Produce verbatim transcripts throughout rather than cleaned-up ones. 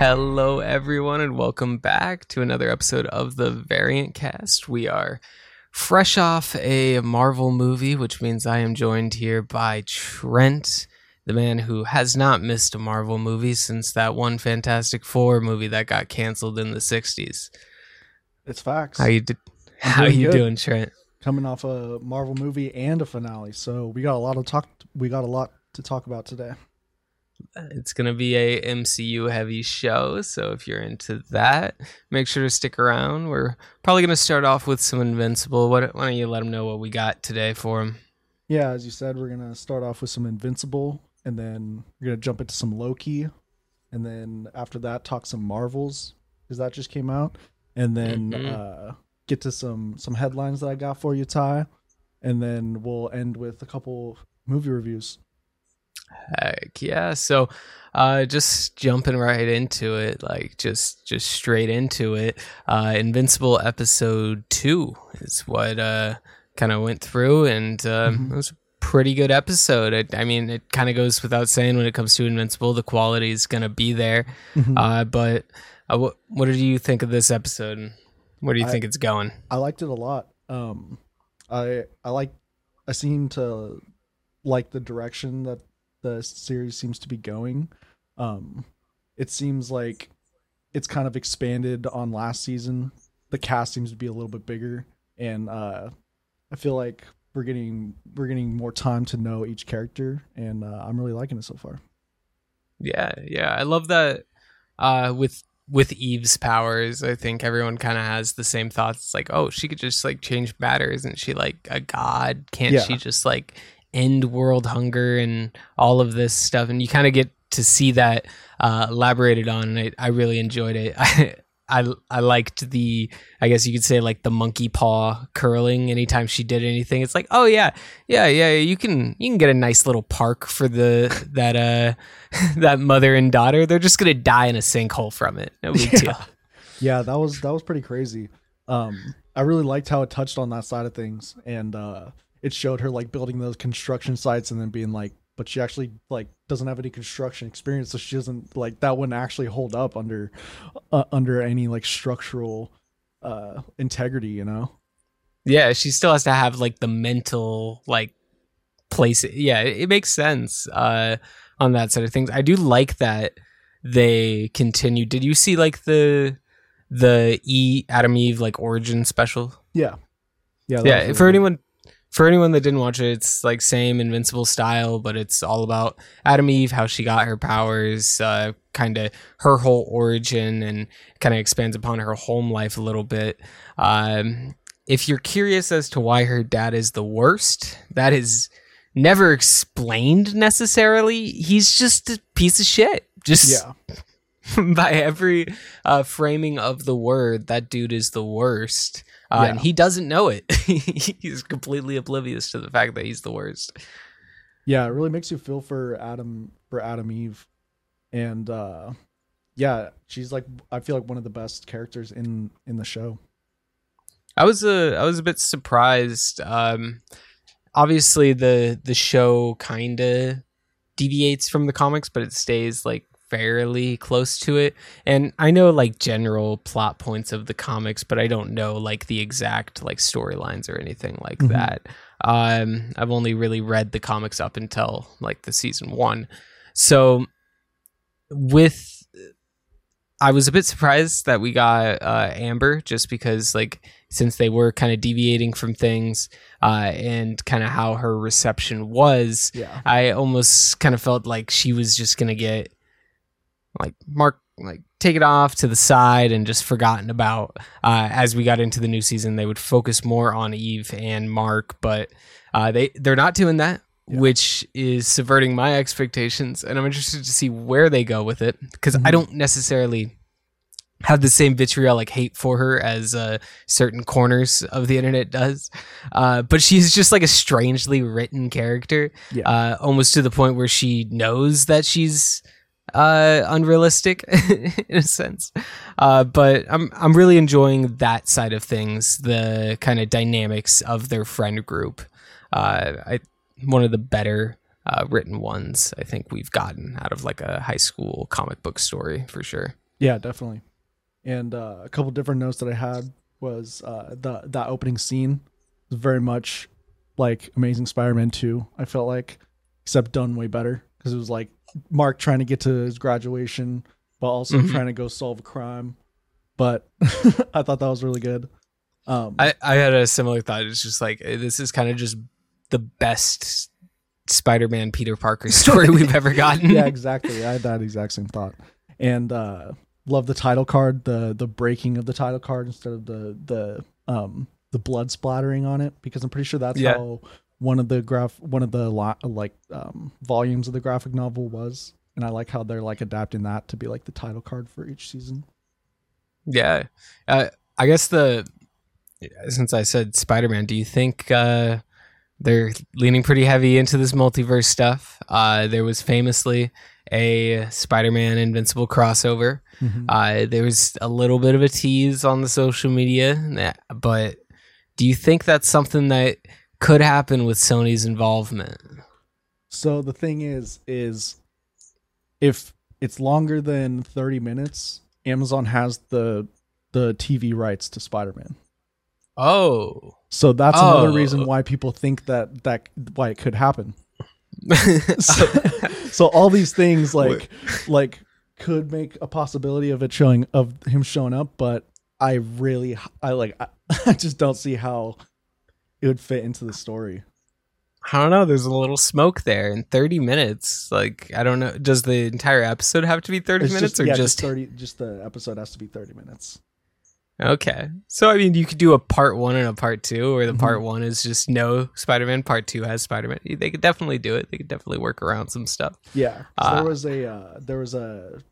Hello, everyone, and welcome back to another episode of the Variant Cast. We are fresh off a Marvel movie, which means I am joined here by Trent, the man who has not missed a Marvel movie since that one Fantastic Four movie that got canceled in the sixties. It's facts. How you do- How you good. doing, Trent? Coming off a Marvel movie and a finale, so we got a lot of talk. We got a lot to talk about today. It's going to be a M C U heavy show, so if you're into that, make sure to stick around. We're probably going to start off with some Invincible. What, why don't you let them know what we got today for them? Yeah, as you said, we're going to start off with some Invincible, and then we're going to jump into some Loki, and then after that, talk some Marvels, because that just came out, and then mm-hmm. uh, get to some, some headlines that I got for you, Ty, and then we'll end with a couple movie reviews. Heck yeah. So uh just jumping right into it, like just just straight into it. Uh Invincible episode two is what uh kind of went through, and um mm-hmm. it was a pretty good episode. It, I mean, it kind of goes without saying when it comes to Invincible, the quality is going to be there. Mm-hmm. Uh but uh, what what do you think of this episode? And where do you I, think it's going? I liked it a lot. Um I I like I seem to like the direction that the series seems to be going. Um it seems like it's kind of expanded on last season. The cast seems to be a little bit bigger, and uh I feel like we're getting we're getting more time to know each character, and uh, I'm really liking it so far. Yeah yeah I love that. uh with with Eve's powers, I think everyone kind of has the same thoughts. It's like, oh, she could just like change matter. Isn't she like a god? Can't yeah. she just like end world hunger and all of this stuff? And you kind of get to see that uh elaborated on, and I, I really enjoyed it. I, I I liked the, I guess you could say, like the monkey paw curling. Anytime she did anything, it's like, oh yeah yeah yeah you can you can get a nice little park for the that uh that mother and daughter. They're just gonna die in a sinkhole from it, no big yeah. deal. Yeah, that was that was pretty crazy. um I really liked how it touched on that side of things, and uh it showed her like building those construction sites and then being like, but she actually like doesn't have any construction experience, so she doesn't like that wouldn't actually hold up under uh, under any like structural uh, integrity, you know? Yeah, she still has to have like the mental like place. Yeah, it, it makes sense uh, on that side of things. I do like that they continue. Did you see like the the E Adam Eve like origin special? Yeah, yeah, yeah. Really for cool. anyone. For anyone that didn't watch it, it's like same Invincible style, but it's all about Adam Eve, how she got her powers, uh, kind of her whole origin, and kind of expands upon her home life a little bit. Um, if you're curious as to why her dad is the worst, that is never explained necessarily. He's just a piece of shit. Just yeah. by every uh, framing of the word, that dude is the worst. Uh, yeah. And he doesn't know it. He's completely oblivious to the fact that he's the worst. Yeah, it really makes you feel for Adam for Adam Eve. And uh, yeah, she's like, I feel like one of the best characters in, in the show. I was a, I was a bit surprised. Um, obviously, the, the show kind of deviates from the comics, but it stays like fairly close to it, and I know like general plot points of the comics, but I don't know like the exact like storylines or anything like mm-hmm. that. um I've only really read the comics up until like the season one, so with I was a bit surprised that we got uh Amber, just because like since they were kind of deviating from things uh, and kind of how her reception was, yeah. I almost kind of felt like she was just gonna get like Mark, like take it off to the side and just forgotten about. Uh, as we got into the new season, they would focus more on Eve and Mark, but uh, they they're not doing that, yeah. which is subverting my expectations. And I'm interested to see where they go with it, because mm-hmm. I don't necessarily have the same vitriolic hate for her as uh, certain corners of the internet does. Uh, but she's just like a strangely written character, yeah. uh, almost to the point where she knows that she's uh unrealistic in a sense, uh but i'm i'm really enjoying that side of things, the kind of dynamics of their friend group. uh I one of the better uh written ones I think we've gotten out of like a high school comic book story for sure. Yeah, definitely. And uh, a couple different notes that I had was uh, the that opening scene was very much like Amazing Spider-Man two, I felt like, except done way better, because it was like Mark trying to get to his graduation, but also mm-hmm. trying to go solve a crime. But I thought that was really good. Um, I, I had a similar thought. It's just like, this is kind of just the best Spider-Man Peter Parker story we've ever gotten. Yeah, exactly. I had that exact same thought. And uh, love the title card, the the breaking of the title card instead of the the um, the blood splattering on it, because I'm pretty sure that's yeah. how one of the graph one of the lo- like um, volumes of the graphic novel was. And I like how they're like adapting that to be like the title card for each season. Yeah, uh, I guess the since I said Spider-Man, do you think uh, they're leaning pretty heavy into this multiverse stuff? Uh, there was famously a Spider-Man Invincible crossover. Mm-hmm. Uh, there was a little bit of a tease on the social media, but do you think that's something that could happen with Sony's involvement? So the thing is, is if it's longer than thirty minutes, Amazon has the the T V rights to Spider-Man. Oh. So that's oh. another reason why people think that, that why it could happen. so, so all these things like Wait. like could make a possibility of it showing of him showing up, but I really I like I, I just don't see how it would fit into the story. I don't know. There's a little smoke there in thirty minutes. Like, I don't know. Does the entire episode have to be thirty it's minutes just, or yeah, just... thirty? Just the episode has to be thirty minutes. Okay. So, I mean, you could do a part one and a part two, or the mm-hmm. part one is just no Spider-Man. Part two has Spider-Man. They could definitely do it. They could definitely work around some stuff. Yeah. Uh, there was a, uh, there was a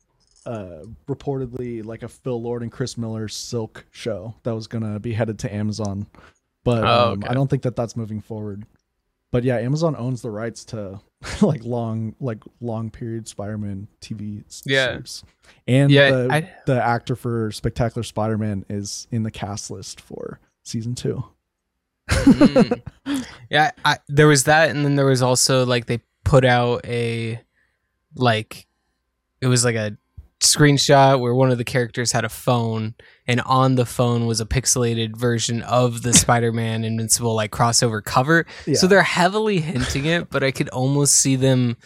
uh, reportedly like a Phil Lord and Chris Miller Silk show that was going to be headed to Amazon. But oh, um, okay. I don't think that that's moving forward. But yeah, Amazon owns the rights to like long, like long period Spider-Man T V yeah. series, and yeah, the, I, the actor for Spectacular Spider-Man is in the cast list for season two. mm. Yeah, I, there was that, and then there was also like they put out a like it was like a screenshot where one of the characters had a phone, and on the phone was a pixelated version of the Spider-Man Invincible like crossover cover. Yeah. So they're heavily hinting it, but I could almost see them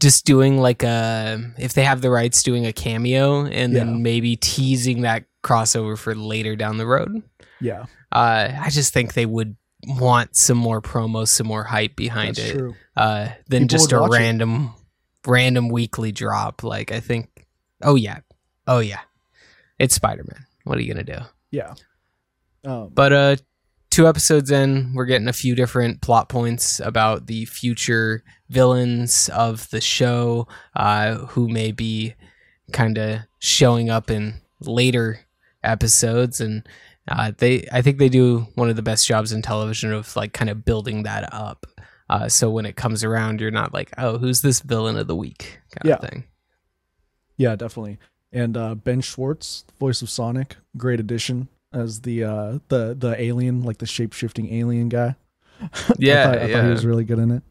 just doing like a, if they have the rights, doing a cameo and yeah. then maybe teasing that crossover for later down the road. Yeah. Uh, I just think they would want some more promo, some more hype behind That's it true. Uh, than People just a random, it. random weekly drop. Like I think, Oh yeah. Oh yeah. It's Spider-Man. What are you going to do? Yeah. Um, but uh, two episodes in, we're getting a few different plot points about the future villains of the show, uh, who may be kind of showing up in later episodes. And uh, they, I think they do one of the best jobs in television of like kind of building that up. Uh, so when it comes around, you're not like, oh, who's this villain of the week kind yeah. of thing. Yeah, definitely. And uh, Ben Schwartz, voice of Sonic, great addition as the uh, the the alien, like the shape-shifting alien guy. Yeah, I, thought, I yeah. thought he was really good in it.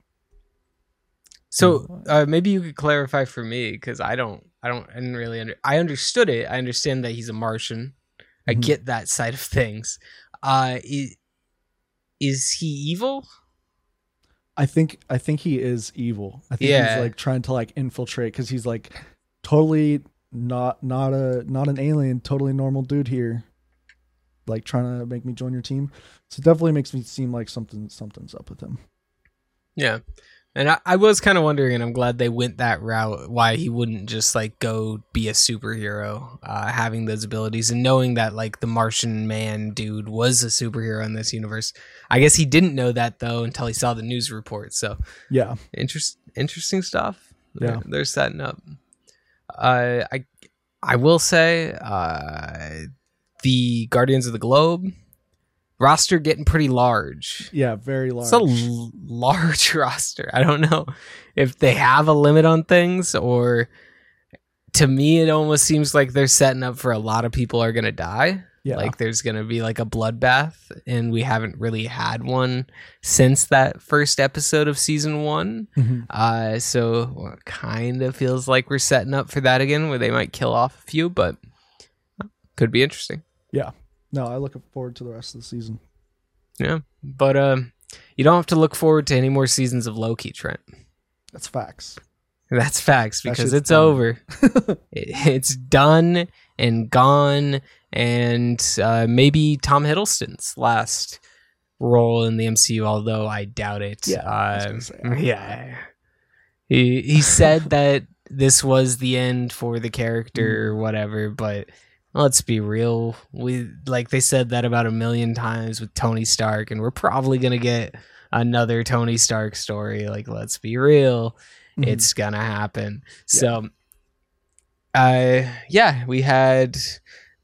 So uh, maybe you could clarify for me, because I don't, I don't, I didn't really under, I understood it. I understand that he's a Martian. I mm-hmm. get that side of things. Uh, is, is he evil? I think I think he is evil. I think yeah. he's like trying to like infiltrate, because he's like. Totally not not a not an alien, totally normal dude here, like trying to make me join your team. So it definitely makes me seem like something something's up with him. Yeah, and I, I was kind of wondering, and I'm glad they went that route, why he wouldn't just like go be a superhero, uh, having those abilities and knowing that like the Martian man dude was a superhero in this universe. I guess he didn't know that though until he saw the news report. So yeah, interest interesting stuff. Yeah, they're, they're setting up. Uh, I I will say uh, the Guardians of the Globe roster getting pretty large. Yeah, very large. It's a l- large roster. I don't know if they have a limit on things, or to me, it almost seems like they're setting up for a lot of people are going to die. Yeah. Like there's going to be like a bloodbath, and we haven't really had one since that first episode of season one. Mm-hmm. Uh, so well, it kind of feels like we're setting up for that again, where they might kill off a few, but could be interesting. Yeah. No, I look forward to the rest of the season. Yeah. But uh, you don't have to look forward to any more seasons of Loki, Trent. That's facts. That's facts, because that it's done. Over. it, it's done and gone. And uh, maybe Tom Hiddleston's last role in the M C U, although I doubt it. Yeah, uh, I yeah. He he said that this was the end for the character, or whatever. But let's be real, we like they said that about a million times with Tony Stark, and we're probably gonna get another Tony Stark story. Like, let's be real, mm-hmm. it's gonna happen. Yeah. So, uh, yeah, we had.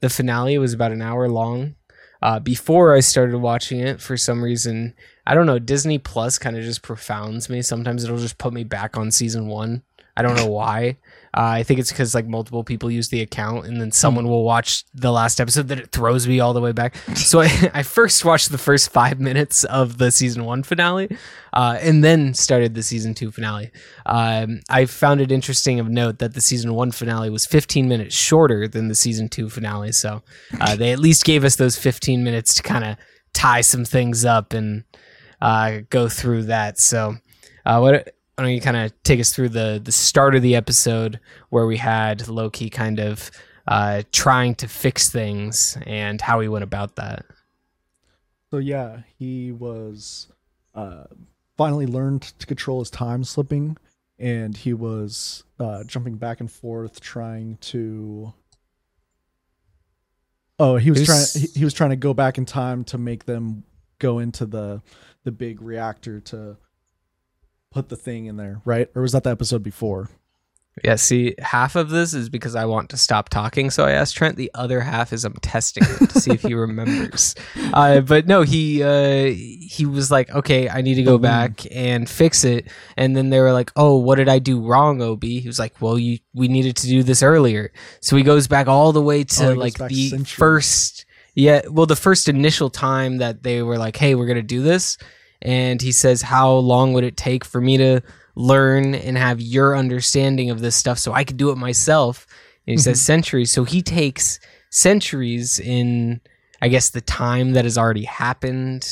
The finale was about an hour long. Uh, before I started watching it, for some reason, I don't know, Disney Plus kind of just profounds me. Sometimes it'll just put me back on season one. I don't know why. Uh, I think it's because like multiple people use the account, and then someone will watch the last episode that it throws me all the way back. So I, I first watched the first five minutes of the season one finale, uh, and then started the season two finale. Um, I found it interesting of note that the season one finale was fifteen minutes shorter than the season two finale. So uh, they at least gave us those fifteen minutes to kind of tie some things up and uh, go through that. So uh, what... Why don't you kind of take us through the, the start of the episode where we had Loki kind of uh, trying to fix things and how he went about that? So, yeah, he was uh, finally learned to control his time slipping, and he was uh, jumping back and forth trying to... Oh, he was There's... trying he, he was trying to go back in time to make them go into the the big reactor to... put the thing in there, right? Or was that the episode before? Yeah, see, half of this is because I want to stop talking, so I asked Trent. The other half is I'm testing him to see if he remembers. Uh, but no, he uh, he was like, okay, I need to go back and fix it. And then they were like, oh, what did I do wrong, Obi? He was like, well, you we needed to do this earlier. So he goes back all the way to oh, like the centuries. first, yeah, well, the first initial time that they were like, hey, we're gonna do this. And he says, how long would it take for me to learn and have your understanding of this stuff so I could do it myself? And he mm-hmm. says centuries. So he takes centuries in, I guess, the time that has already happened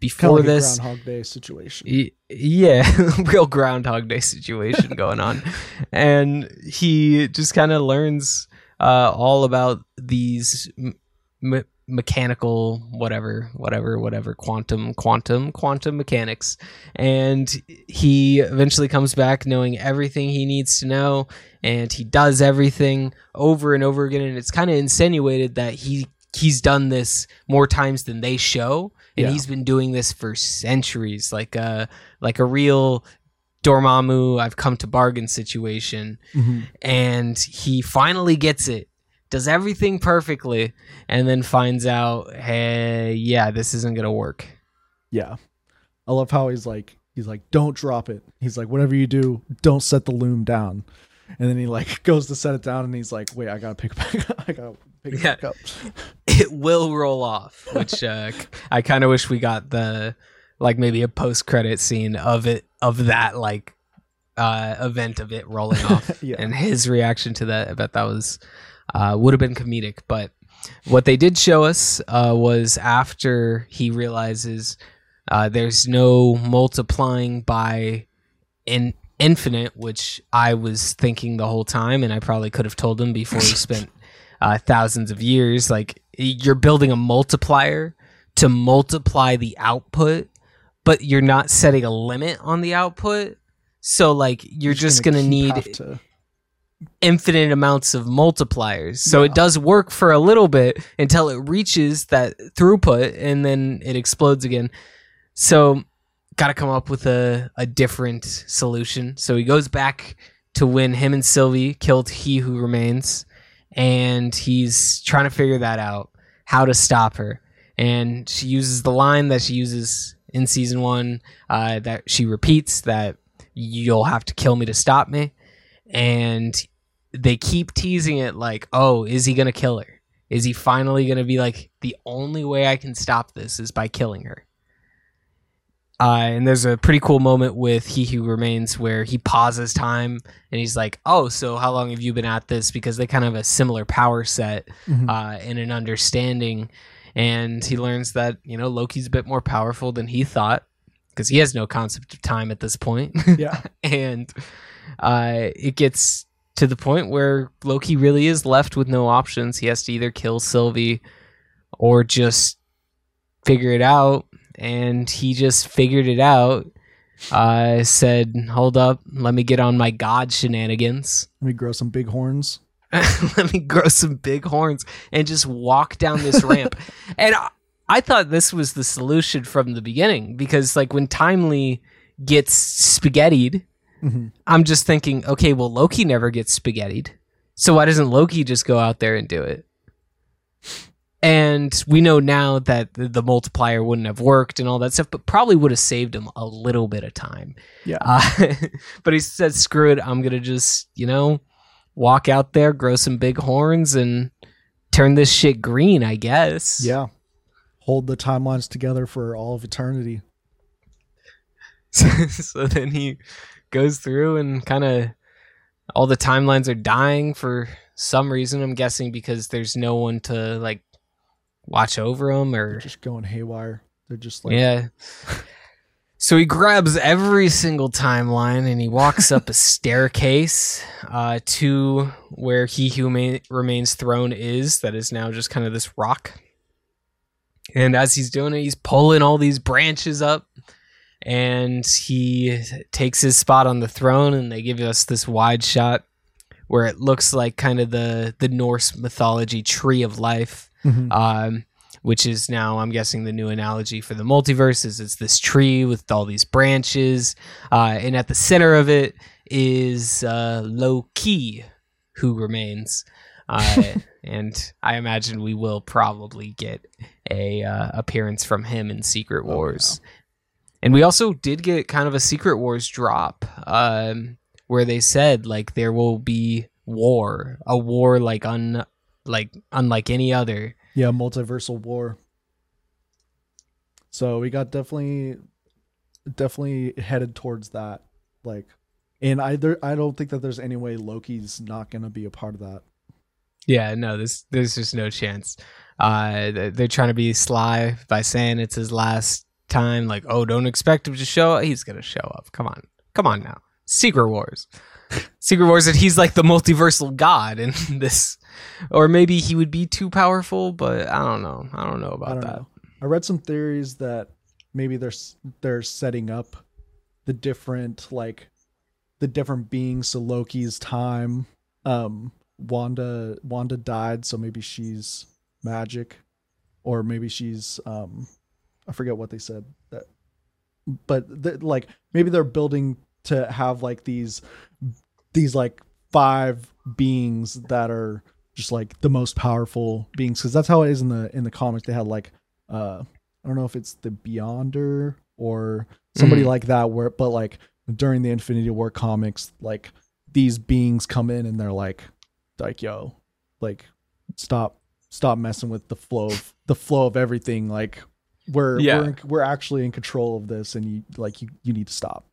before kind of like this. A Groundhog Day situation. Y- yeah, real Groundhog Day situation going on. And he just kind of learns uh, all about these... M- m- mechanical whatever whatever whatever quantum quantum quantum mechanics, and he eventually comes back knowing everything he needs to know, and he does everything over and over again, and it's kind of insinuated that he he's done this more times than they show, and yeah. he's been doing this for centuries, like a like a real Dormammu I've come to bargain situation. Mm-hmm. And he finally gets it, does everything perfectly, and then finds out, hey, yeah, this isn't going to work. Yeah. I love how he's like, he's like, don't drop it. He's like, whatever you do, don't set the loom down. And then he like goes to set it down, and he's like, wait, I got to pick it back up. I got to pick it yeah. back up. It will roll off, which uh, I kind of wish we got the, like maybe a post-credit scene of it, of that, like uh, event of it rolling off. Yeah. And his reaction to that, I bet that was... Uh, would have been comedic, but what they did show us uh, was after he realizes uh, there's no multiplying by in- infinite, which I was thinking the whole time, and I probably could have told him before we spent uh, thousands of years. Like, you're building a multiplier to multiply the output, but you're not setting a limit on the output. So, like, you're, you're just gonna, gonna need. Infinite amounts of multipliers, so yeah. it does work for a little bit until it reaches that throughput, and then it explodes again. So gotta come up with a a different solution. So he goes back to when him and Sylvie killed He Who Remains, and he's trying to figure that out, how to stop her. And she uses the line that she uses in season one, uh that she repeats, that you'll have to kill me to stop me. And they keep teasing it, like, oh, is he gonna kill her? Is he finally going to be like, the only way I can stop this is by killing her? Uh, and there's a pretty cool moment with He Who Remains where he pauses time and he's like, oh, so how long have you been at this? Because they kind of have a similar power set mm-hmm. uh, and an understanding. And he learns that, you know, Loki's a bit more powerful than he thought because he has no concept of time at this point. Yeah. And uh, it gets to the point where Loki really is left with no options. He has to either kill Sylvie or just figure it out. And he just figured it out. I uh, said, hold up. Let me get on my God shenanigans. Let me grow some big horns. let me grow some big horns and just walk down this ramp. And I, I thought this was the solution from the beginning, because like when Timely gets spaghettied, mm-hmm. I'm just thinking, okay, well, Loki never gets spaghettied. So why doesn't Loki just go out there and do it? And we know now that the multiplier wouldn't have worked and all that stuff, but probably would have saved him a little bit of time. Yeah. Uh, but he said, screw it. I'm going to just, you know, walk out there, grow some big horns, and turn this shit green, I guess. Yeah. Hold the timelines together for all of eternity. so, so then he goes through and kind of all the timelines are dying for some reason. I'm guessing because there's no one to, like, watch over them, or they're just going haywire. They're just like, yeah. So he grabs every single timeline and he walks up a staircase uh, to where He Who Ma- Remains throne is. That is now just kind of this rock. And as he's doing it, he's pulling all these branches up, and he takes his spot on the throne. And they give us this wide shot where it looks like kind of the the Norse mythology tree of life. Mm-hmm. Um, which is now, I'm guessing, the new analogy for the multiverse is it's this tree with all these branches. Uh, and at the center of it is uh, Loki, who remains. Uh, and I imagine we will probably get a uh, appearance from him in Secret Wars. Oh, wow. And we also did get kind of a Secret Wars drop um, where they said, like, there will be war, a war like un. like unlike any other. Yeah, multiversal war. So we got definitely definitely headed towards that. Like, and I there, I don't think that there's any way Loki's not going to be a part of that. Yeah, no, this there's just no chance. Uh they're trying to be sly by saying it's his last time, like, oh, don't expect him to show up. He's going to show up. Come on. Come on now. Secret Wars. Secret Wars, that he's like the multiversal god in this, or maybe he would be too powerful, but I don't know. I don't know about I don't that. Know. I read some theories that maybe they're they're setting up the different like the different beings. So Loki's time, um, Wanda Wanda died, so maybe she's magic, or maybe she's um, I forget what they said that, but like maybe they're building to have like these. these like five beings that are just like the most powerful beings. Cause that's how it is in the, in the comics. They had like, uh, I don't know if it's the Beyonder or somebody mm. like that where, but like during the Infinity War comics, like these beings come in and they're like, like, yo, like stop, stop messing with the flow of the flow of everything. Like we're, yeah. we're, we're actually in control of this, and you like, you, you need to stop.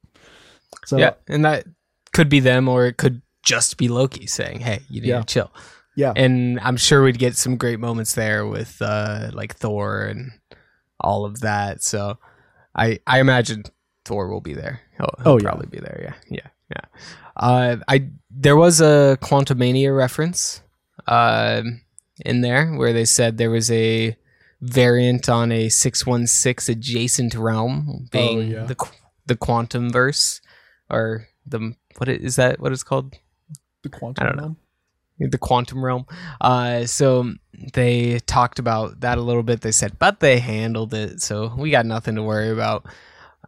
So yeah. And that, could be them, or it could just be Loki saying, hey, you need yeah. to chill. Yeah. And I'm sure we'd get some great moments there with uh, like Thor and all of that. So I I imagine Thor will be there. He'll, he'll oh, probably yeah. be there. Yeah. Yeah. Yeah. Uh, I there was a Quantumania reference uh, in there where they said there was a variant on a six one six adjacent realm being oh, yeah. the, the quantum verse or the what is that what it's called the quantum I don't know realm? The quantum realm uh so they talked about that a little bit. They said but they handled it, so we got nothing to worry about.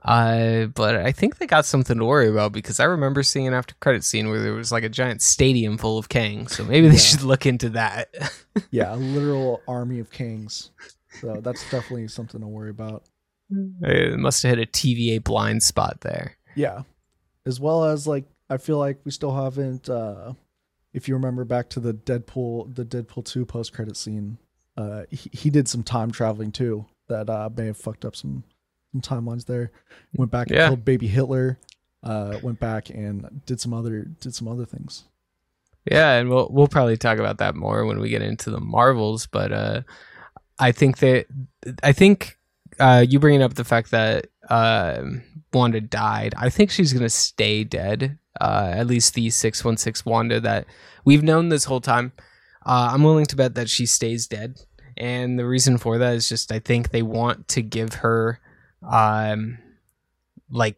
Uh but I think they got something to worry about, because I remember seeing an after credit scene where there was like a giant stadium full of Kangs, so maybe they yeah. should look into that. Yeah, a literal army of Kangs, so that's definitely something to worry about. It must have hit a T V A blind spot there. Yeah. As well as, like, I feel like we still haven't, uh, if you remember back to the Deadpool, the Deadpool two post-credit scene, uh, he, he did some time traveling too that uh, may have fucked up some, some timelines there. Went back and yeah. killed baby Hitler. Uh, went back and did some other did some other things. Yeah, and we'll we'll probably talk about that more when we get into the Marvels. But uh, I think that I think uh, you bringing up the fact that uh, Wanda died. I think she's gonna stay dead. Uh, at least the six one six Wanda that we've known this whole time. Uh, I'm willing to bet that she stays dead, and the reason for that is just I think they want to give her, um, like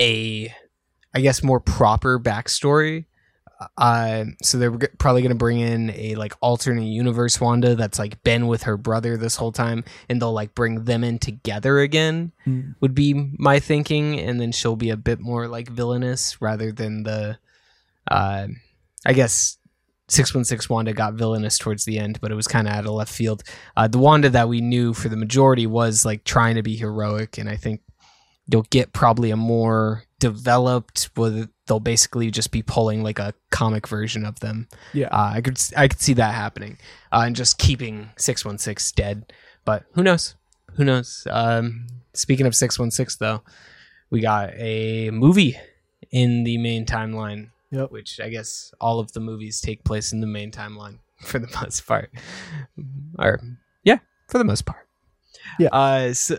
a, I guess more proper backstory. Uh, so they're probably going to bring in a like alternate universe Wanda that's like been with her brother this whole time, and they'll like bring them in together again mm. would be my thinking. And then she'll be a bit more like villainous rather than the, uh, I guess six one six Wanda got villainous towards the end, but it was kind of out of left field. Uh, the Wanda that we knew for the majority was like trying to be heroic. And I think you'll get probably a more developed with, they'll basically just be pulling like a comic version of them. Yeah. Uh, I could, I could see that happening uh, and just keeping six one six dead, but who knows, who knows? Um, speaking of six one six though, we got a movie in the main timeline, yep. which I guess all of the movies take place in the main timeline for the most part, or yeah, for the most part. Yeah. Uh, so,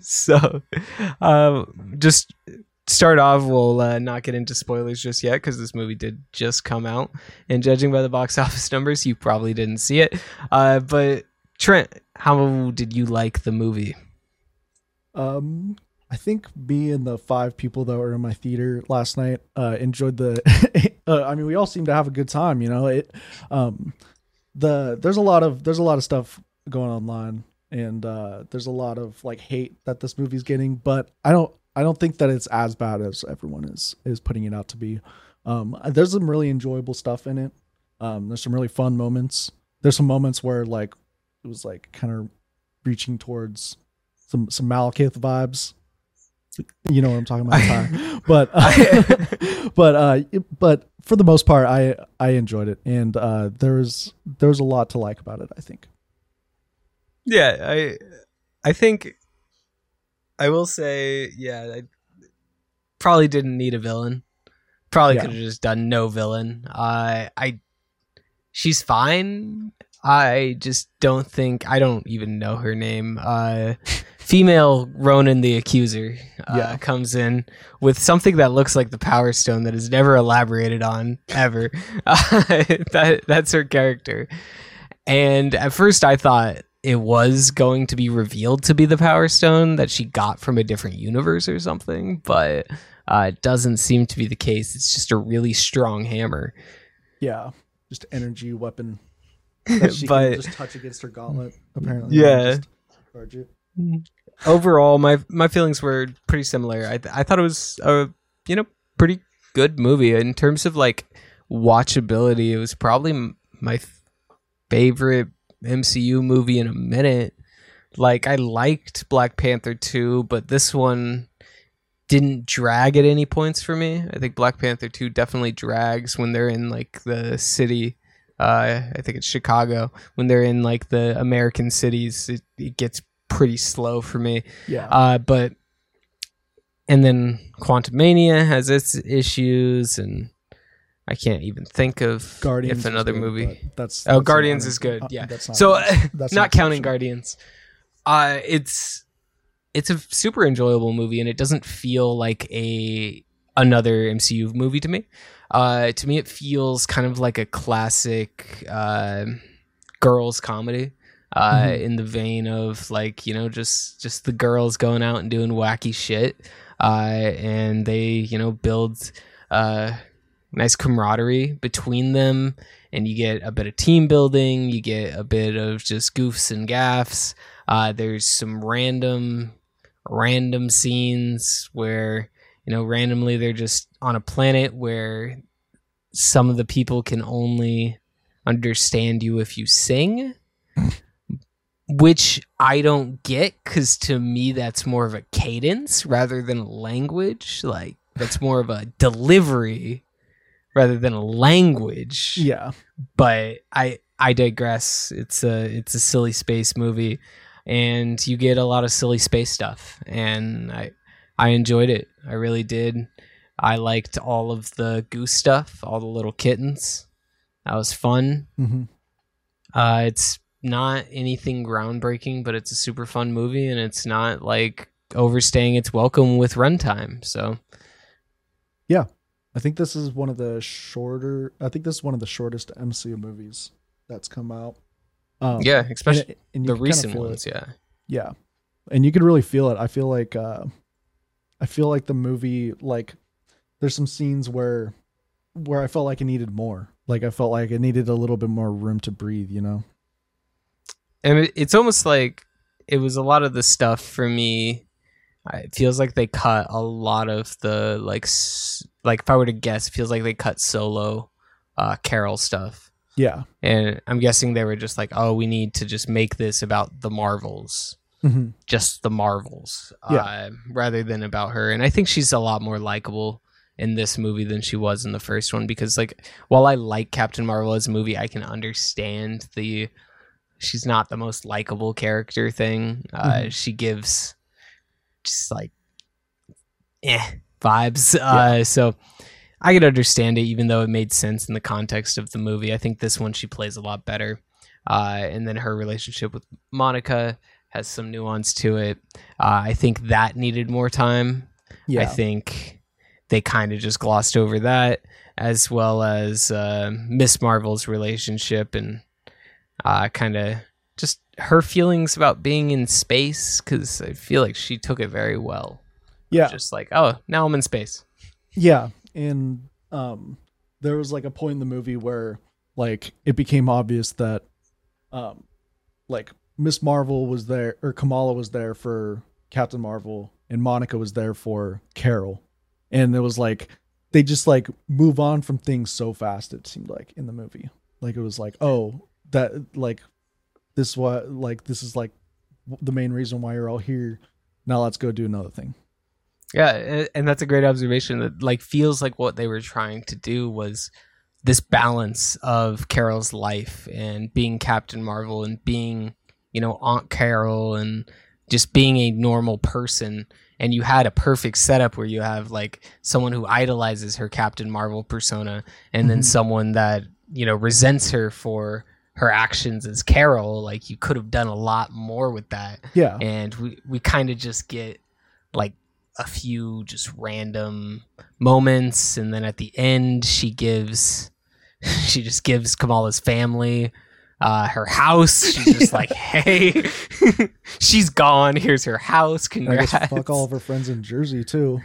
so um, just, start off, we'll uh, not get into spoilers just yet because this movie did just come out, and judging by the box office numbers you probably didn't see it, uh but Trent, how did you like the movie? um I think me and the five people that were in my theater last night uh enjoyed the uh, I mean we all seemed to have a good time, you know. It um the there's a lot of there's a lot of stuff going online, and uh there's a lot of like hate that this movie's getting, but I don't I don't think that it's as bad as everyone is is putting it out to be. Um, there's some really enjoyable stuff in it. Um, there's some really fun moments. There's some moments where like it was like kind of reaching towards some some Malekith vibes. You know what I'm talking about, but uh, but uh, it, but for the most part, I I enjoyed it, and uh, there's there's a lot to like about it. I think. Yeah, I I think. I will say, yeah, I probably didn't need a villain. Probably yeah. could have just done no villain. Uh, I, she's fine. I just don't think, I don't even know her name. Uh, female Ronan the Accuser uh, yeah. comes in with something that looks like the Power Stone that is never elaborated on ever. uh, that That's her character. And at first I thought, it was going to be revealed to be the Power Stone that she got from a different universe or something, but uh, it doesn't seem to be the case. It's just a really strong hammer. Yeah, just energy weapon that she but, can just touch against her gauntlet, apparently. Yeah. Overall, my my feelings were pretty similar. I th- I thought it was a you know pretty good movie in terms of like watchability. It was probably m- my f- favorite M C U movie in a minute. Like I liked Black Panther two, but this one didn't drag at any points for me. I think Black Panther two definitely drags when they're in like the city. Uh, I think it's Chicago. When they're in like the American cities, it, it gets pretty slow for me. Yeah. Uh, but and then Quantumania has its issues, and I can't even think of Guardians if another good, movie. That's, that's oh, Guardians is good. Yeah. Uh, that's not, so that's not counting special. Guardians. Uh, it's it's a super enjoyable movie, and it doesn't feel like a another M C U movie to me. Uh, to me, it feels kind of like a classic uh, girls comedy uh, mm-hmm. in the vein of like, you know, just just the girls going out and doing wacky shit, uh, and they, you know, build. Uh, Nice camaraderie between them, and you get a bit of team building. You get a bit of just goofs and gaffes. Uh, there's some random, random scenes where, you know, randomly they're just on a planet where some of the people can only understand you if you sing, which I don't get because to me that's more of a cadence rather than a language. Like that's more of a delivery. Rather than a language. Yeah. But I, I digress. It's a it's a silly space movie, and you get a lot of silly space stuff, and I I enjoyed it. I really did. I liked all of the goose stuff, all the little kittens. That was fun. Mm-hmm. Uh, it's not anything groundbreaking, but it's a super fun movie, and it's not like overstaying its welcome with runtime. So, yeah, I think this is one of the shorter. I think this is one of the shortest M C U movies that's come out. Um, yeah, especially and it, and the recent ones. It. Yeah, yeah, and you could really feel it. I feel like, uh, I feel like the movie like. There's some scenes where where I felt like it needed more. Like I felt like it needed a little bit more room to breathe, you know? And it's almost like it was a lot of the stuff for me. It feels like they cut a lot of the, like, like if I were to guess, it feels like they cut Solo, uh, Carol stuff. Yeah. And I'm guessing they were just like, oh, we need to just make this about the Marvels. Mm-hmm. Just the Marvels. Yeah. Uh, rather than about her. And I think she's a lot more likable in this movie than she was in the first one, because like while I like Captain Marvel as a movie, I can understand the she's not the most likable character thing. Uh, mm-hmm. She gives just like eh vibes. Yeah. Uh, so I could understand it, even though it made sense in the context of the movie. I think this one she plays a lot better, uh, and then her relationship with Monica has some nuance to it. Uh, I think that needed more time. Yeah. I think. They kind of just glossed over that, as well as uh, Miss Marvel's relationship and uh, kind of just her feelings about being in space, because I feel like she took it very well. Yeah. Just like, oh, now I'm in space. Yeah. And um, there was like a point in the movie where like it became obvious that um, like Miss Marvel was there, or Kamala was there for Captain Marvel, and Monica was there for Carol. And it was like, they just like move on from things so fast. It seemed like in the movie, like it was like, oh, that like this what like this is like the main reason why you're all here. Now let's go do another thing. Yeah. And that's a great observation that like feels like what they were trying to do was this balance of Carol's life and being Captain Marvel and being, you know, Aunt Carol and just being a normal person. And you had a perfect setup where you have like someone who idolizes her Captain Marvel persona, and then mm-hmm. someone that, you know, resents her for her actions as Carol. Like you could have done a lot more with that. Yeah. And we, we kind of just get like a few just random moments. And then at the end, she gives, she just gives Kamala's family Uh, her house. She's just yeah. like, hey, she's gone. Here's her house. Congrats. I guess fuck all of her friends in Jersey too.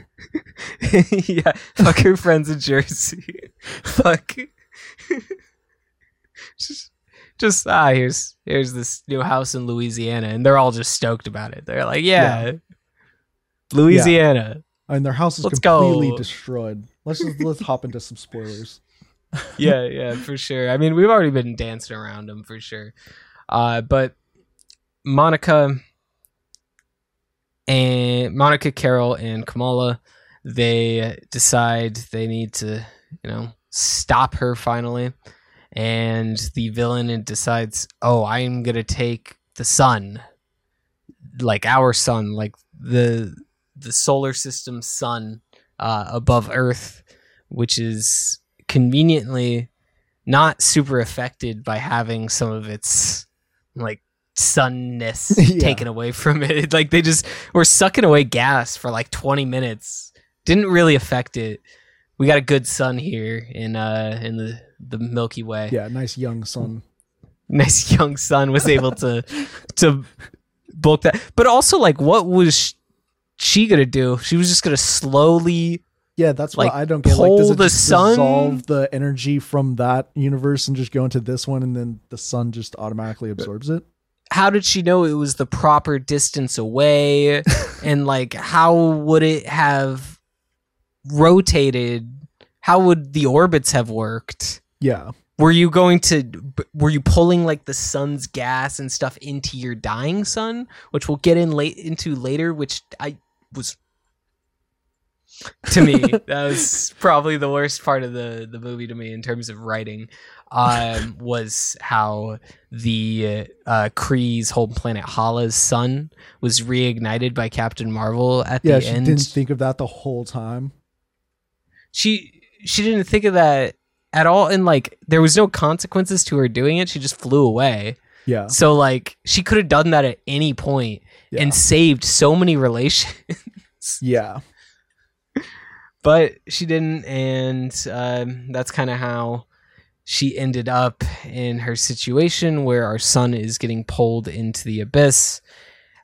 Yeah, fuck her friends in Jersey. Fuck. just, just ah, here's here's this new house in Louisiana, and they're all just stoked about it. They're like, yeah, yeah. Louisiana, yeah. and their house is let's completely go. destroyed. Let's just, let's hop into some spoilers. yeah yeah for sure. I mean, we've already been dancing around them for sure, uh but Monica and Monica Carol and Kamala, they decide they need to, you know, stop her finally, and the villain decides, oh, I'm gonna take the sun, like our sun, like the the solar system sun uh above Earth, which is conveniently not super affected by having some of its like sunness yeah. taken away from it. Like they just were sucking away gas for like twenty minutes. Didn't really affect it. We got a good sun here in uh in the, the Milky Way. Yeah, nice young sun. Nice young sun was able to to bulk that. But also like what was she gonna do? She was just gonna slowly Yeah, that's like, what I don't get. Like, does it just sun? resolve the energy from that universe and just go into this one, and then the sun just automatically absorbs it? How did she know it was the proper distance away? And like, how would it have rotated? How would the orbits have worked? Yeah. Were you going to, were you pulling like the sun's gas and stuff into your dying sun, which we'll get in late into later, which I was to me. That was probably the worst part of the, the movie to me in terms of writing, um, was how the uh, Kree's whole planet Hala's sun was reignited by Captain Marvel at yeah, the she end. Didn't think of that the whole time. She she didn't think of that at all, and like there was no consequences to her doing it. She just flew away. Yeah. So like she could have done that at any point yeah. and saved so many relations. Yeah. But she didn't, and um, that's kind of how she ended up in her situation where our sun is getting pulled into the abyss.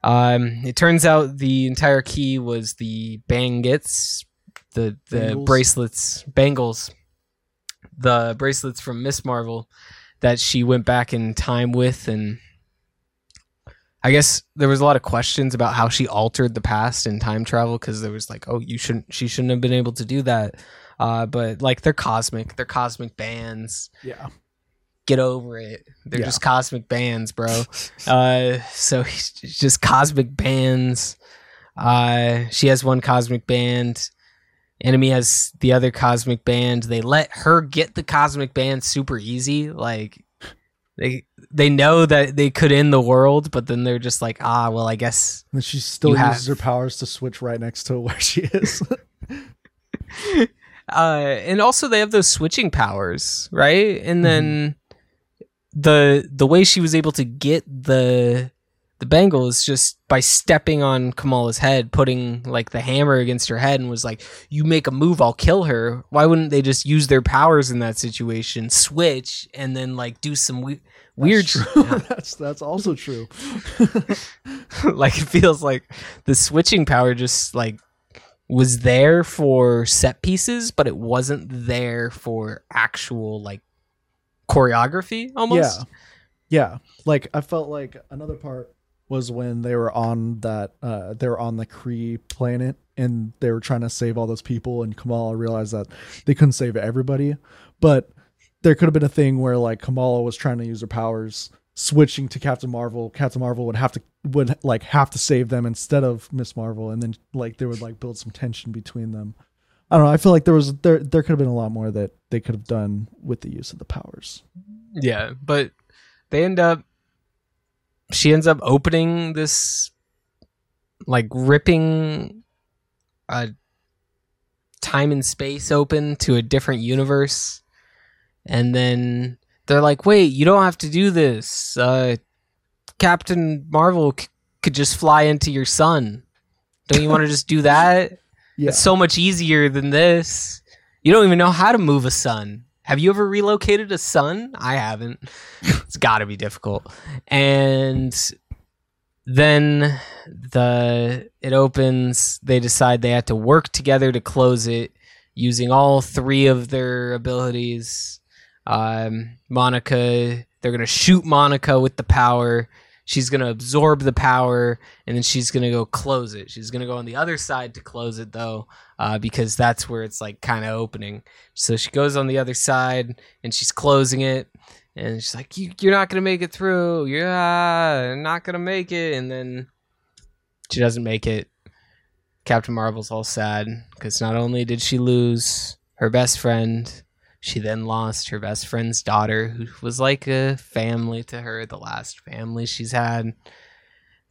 Um, it turns out the entire key was the bangets, the the Bengals. bracelets, Bengals, the bracelets from Miss Marvel that she went back in time with, and I guess there was a lot of questions about how she altered the past in time travel, because there was like, oh, you shouldn't, she shouldn't have been able to do that. Uh, but like they're cosmic, they're cosmic bands. Yeah. Get over it. They're yeah. just cosmic bands, bro. uh, so just cosmic bands. Uh, she has one cosmic band. Enemy has the other cosmic band. They let her get the cosmic band super easy. Like, They they know that they could end the world, but then they're just like, ah, well, I guess. And she still uses have... her powers to switch right next to where she is. uh, and also, they have those switching powers, right? And mm-hmm. then the the way she was able to get the the Bengal is just by stepping on Kamala's head, putting like the hammer against her head, and was like, "You make a move, I'll kill her." Why wouldn't they just use their powers in that situation, switch, and then like do some we- weird? True. that's that's also true. Like it feels like the switching power just like was there for set pieces, but it wasn't there for actual like choreography. Almost. Yeah. Yeah. Like I felt like another part was when they were on that uh they were on the Kree planet and they were trying to save all those people, and Kamala realized that they couldn't save everybody, but there could have been a thing where like Kamala was trying to use her powers, switching to Captain Marvel. Captain Marvel would have to would like have to save them instead of Miss Marvel, and then like they would like build some tension between them. I don't know. I feel like there was there there could have been a lot more that they could have done with the use of the powers. Yeah, but they end up She ends up opening this, like ripping uh, time and space open to a different universe. And then they're like, wait, you don't have to do this. Uh, Captain Marvel c- could just fly into your sun. Don't you want to just do that? Yeah. It's so much easier than this. You don't even know how to move a sun. Have you ever relocated a sun? I haven't. It's got to be difficult. And then the it opens. They decide they have to work together to close it using all three of their abilities. Um, Monica, they're going to shoot Monica with the power. She's going to absorb the power, and then she's going to go close it. She's going to go on the other side to close it, though, uh, because that's where it's like kind of opening. So she goes on the other side, and she's closing it, and she's like, you, you're not going to make it through. You're uh, not going to make it. And then she doesn't make it. Captain Marvel's all sad because not only did she lose her best friend, she then lost her best friend's daughter, who was like a family to her, the last family she's had.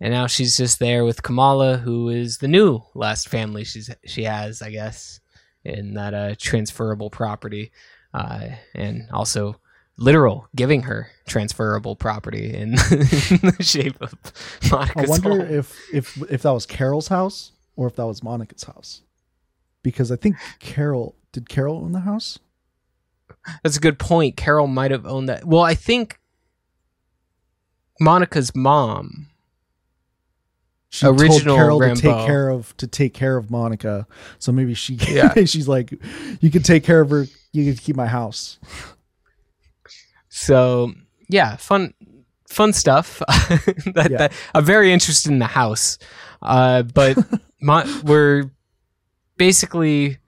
And now she's just there with Kamala, who is the new last family she's she has, I guess, in that uh, transferable property. Uh, and also literal, giving her transferable property in, in the shape of Monica's I wonder home. if if if that was Carol's house or if that was Monica's house. Because I think Carol, did Carol own the house? That's a good point. Carol might have owned that. Well, I think Monica's mom, she original told Carol Rambo, to take care of to take care of Monica. So maybe she, yeah. she's like, you can take care of her. You can keep my house. So yeah, fun, fun stuff. that, yeah. that, I'm very interested in the house, uh, but Mon- we're basically.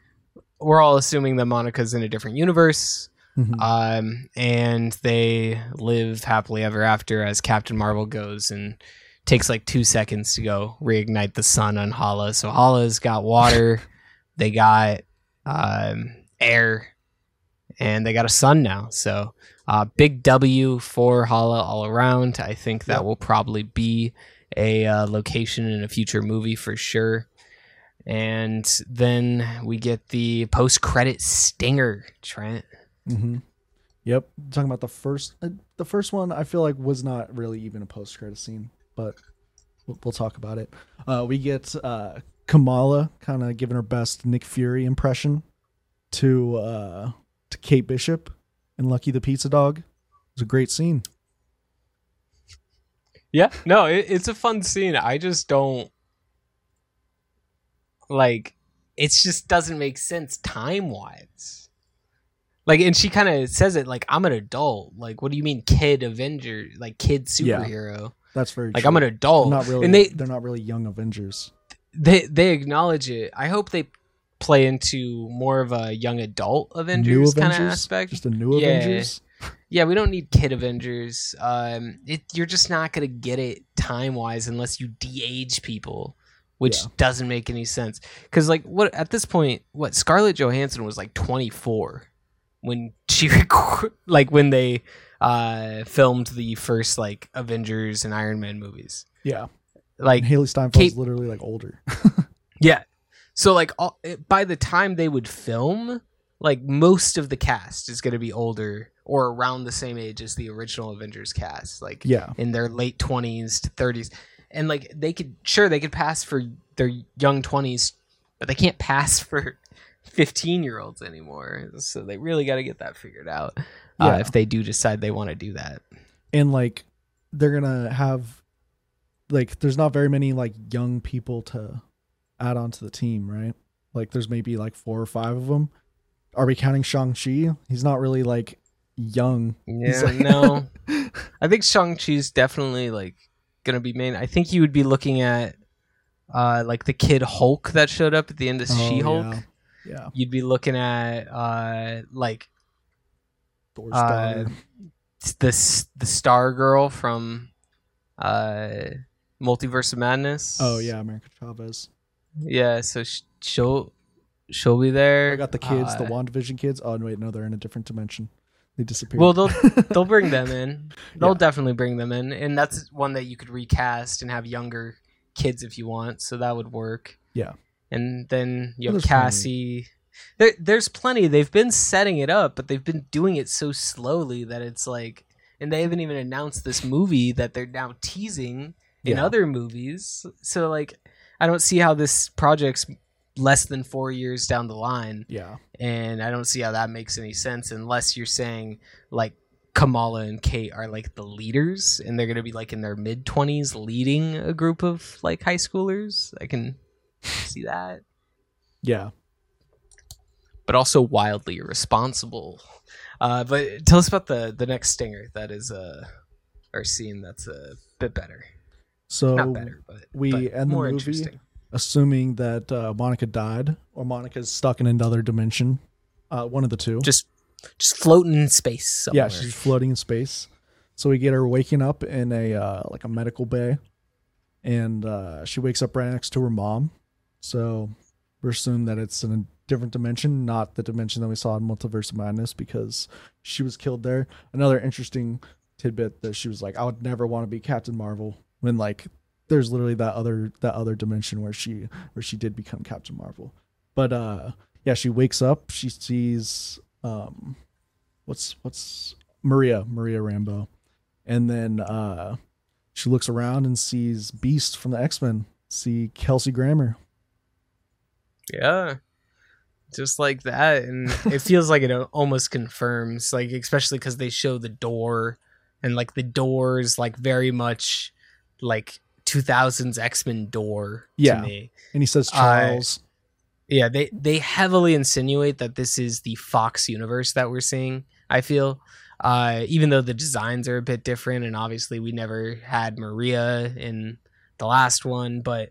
We're all assuming that Monica's in a different universe, mm-hmm. um, and they live happily ever after as Captain Marvel goes and takes like two seconds to go reignite the sun on Hala. So Hala's got water They got um, air, and they got a son now. So uh, big W for Hala all around. I think that yep. will probably be a uh, location in a future movie for sure. And then we get the post-credit stinger, Trent. Mm-hmm. Yep. I'm talking about the first, uh, the first one, I feel like was not really even a post-credit scene, but we'll, we'll talk about it. Uh, we get uh, Kamala kind of giving her best Nick Fury impression to uh, to Kate Bishop and Lucky the Pizza Dog. It was a great scene. Yeah. No, it, it's a fun scene. I just don't. Like, it just doesn't make sense time-wise. Like, and she kind of says it like, I'm an adult. Like, what do you mean kid Avenger? Like, kid superhero. Yeah, that's very like, true. I'm an adult. Not really, and they, they're not really young Avengers. They they acknowledge it. I hope they play into more of a young adult Avengers kind of aspect. Just a new yeah. Avengers? Yeah, we don't need kid Avengers. Um, it, you're just not going to get it time-wise unless you de-age people. Which yeah. doesn't make any sense. Because, like, what at this point, what Scarlett Johansson was like twenty-four when she, record, like, when they uh, filmed the first, like, Avengers and Iron Man movies. Yeah. Like, and Haley Steinfeld's Kate, literally, like, older. yeah. So, like, all, by the time they would film, like, most of the cast is going to be older or around the same age as the original Avengers cast. Like, yeah. in their late twenties to thirties. And like they could, sure, they could pass for their young twenties, but they can't pass for fifteen-year-olds anymore. So they really got to get that figured out yeah. uh, if they do decide they want to do that. And like they're gonna have, like, there's not very many like young people to add onto the team, right? Like there's maybe like four or five of them. Are we counting Shang-Chi? He's not really like young. Yeah, like- no. I think Shang-Chi's definitely like. Gonna be main. I think you would be looking at uh like the kid Hulk that showed up at the end of oh, She-Hulk. Yeah. yeah. You'd be looking at uh like uh, the the Star Girl from uh Multiverse of Madness. Oh yeah, America Chavez. Yeah, so she'll she'll be there. I got the kids, uh, the WandaVision kids. Oh wait, no, they're in a different dimension. They disappeared. Well, they'll they'll bring them in. They'll yeah. definitely bring them in, and that's one that you could recast and have younger kids if you want. So that would work. Yeah. And then you have there's Cassie. There, there's plenty. They've been setting it up, but they've been doing it so slowly that it's like, and they haven't even announced this movie that they're now teasing in yeah. other movies. So like, I don't see how this project's less than four years down the line. Yeah. And I don't see how that makes any sense unless you're saying like Kamala and Kate are like the leaders and they're going to be like in their mid twenties leading a group of like high schoolers. I can see that. Yeah. But also wildly irresponsible. Uh, but tell us about the, the next stinger that is uh, our scene. That's a bit better. So not better, but, we but end more the movie. Interesting. Assuming that uh, Monica died or Monica's stuck in another dimension. Uh, one of the two. Just just floating in space somewhere. Yeah, she's floating in space. So we get her waking up in a uh, like a medical bay. And uh, she wakes up right next to her mom. So we're assuming that it's in a different dimension, not the dimension that we saw in Multiverse of Madness because she was killed there. Another interesting tidbit that she was like, I would never want to be Captain Marvel when like... There's literally that other that other dimension where she where she did become Captain Marvel, but uh, yeah, she wakes up. She sees um, what's what's Maria Maria Rambeau, and then uh, she looks around and sees Beast from the X-Men. See Kelsey Grammer. Yeah, just like that, and it feels like it almost confirms, like especially because they show the door, and like the door's like very much like. two thousands X-Men door yeah. to me. And he says Charles. Uh, yeah, they, they heavily insinuate that this is the Fox universe that we're seeing, I feel. Uh, even though the designs are a bit different, and obviously we never had Maria in the last one, but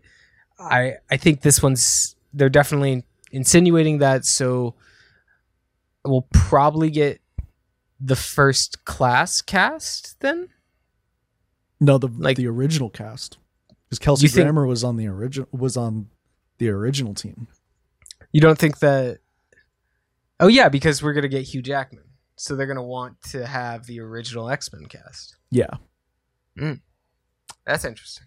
I I think this one's... They're definitely insinuating that, so we'll probably get the first class cast then? No, the like, the original cast. Because Kelsey Grammer was on the original was on the original team. You don't think that... Oh, yeah, because we're going to get Hugh Jackman. So they're going to want to have the original X-Men cast. Yeah. Mm. That's interesting.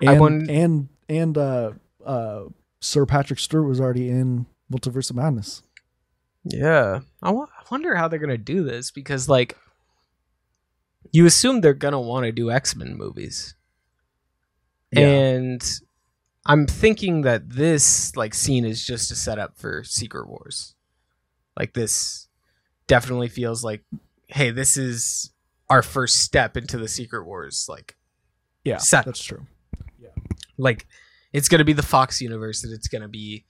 And, I wonder... and, and uh, uh, Sir Patrick Stewart was already in Multiverse of Madness. Yeah. I, w- I wonder how they're going to do this, because, like, you assume they're going to want to do X-Men movies. Yeah. And I'm thinking that this, like, scene is just a setup for Secret Wars. Like, this definitely feels like, hey, this is our first step into the Secret Wars, like, yeah, setup. That's true. Yeah. Like, it's going to be the Fox universe, and it's going to be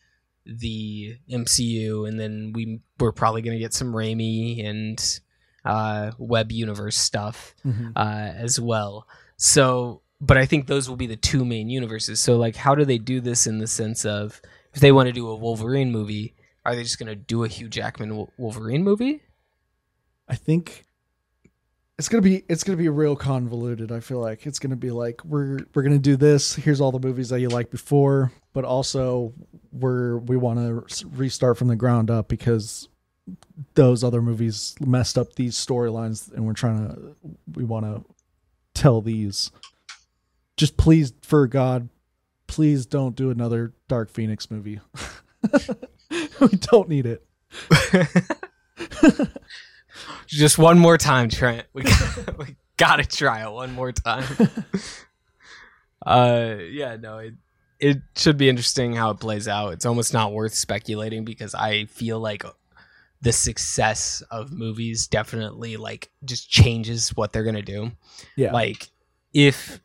the M C U, and then we we're probably going to get some Raimi and uh, Web Universe stuff mm-hmm. uh, as well. So, but I think those will be the two main universes. So, like, how do they do this in the sense of, if they want to do a Wolverine movie, are they just going to do a Hugh Jackman Wolverine movie? I think it's going to be it's going to be real convoluted. I feel like it's going to be like, we're we're going to do this. Here's all the movies that you liked before, but also we're we want to restart from the ground up because those other movies messed up these storylines, and we're trying to we want to tell these. Just please, for God, please don't do another Dark Phoenix movie. We don't need it. Just one more time, Trent. We got, we gotta try it one more time. Uh, yeah, no, it it should be interesting how it plays out. It's almost not worth speculating, because I feel like the success of movies definitely, like, just changes what they're gonna do. Yeah, like if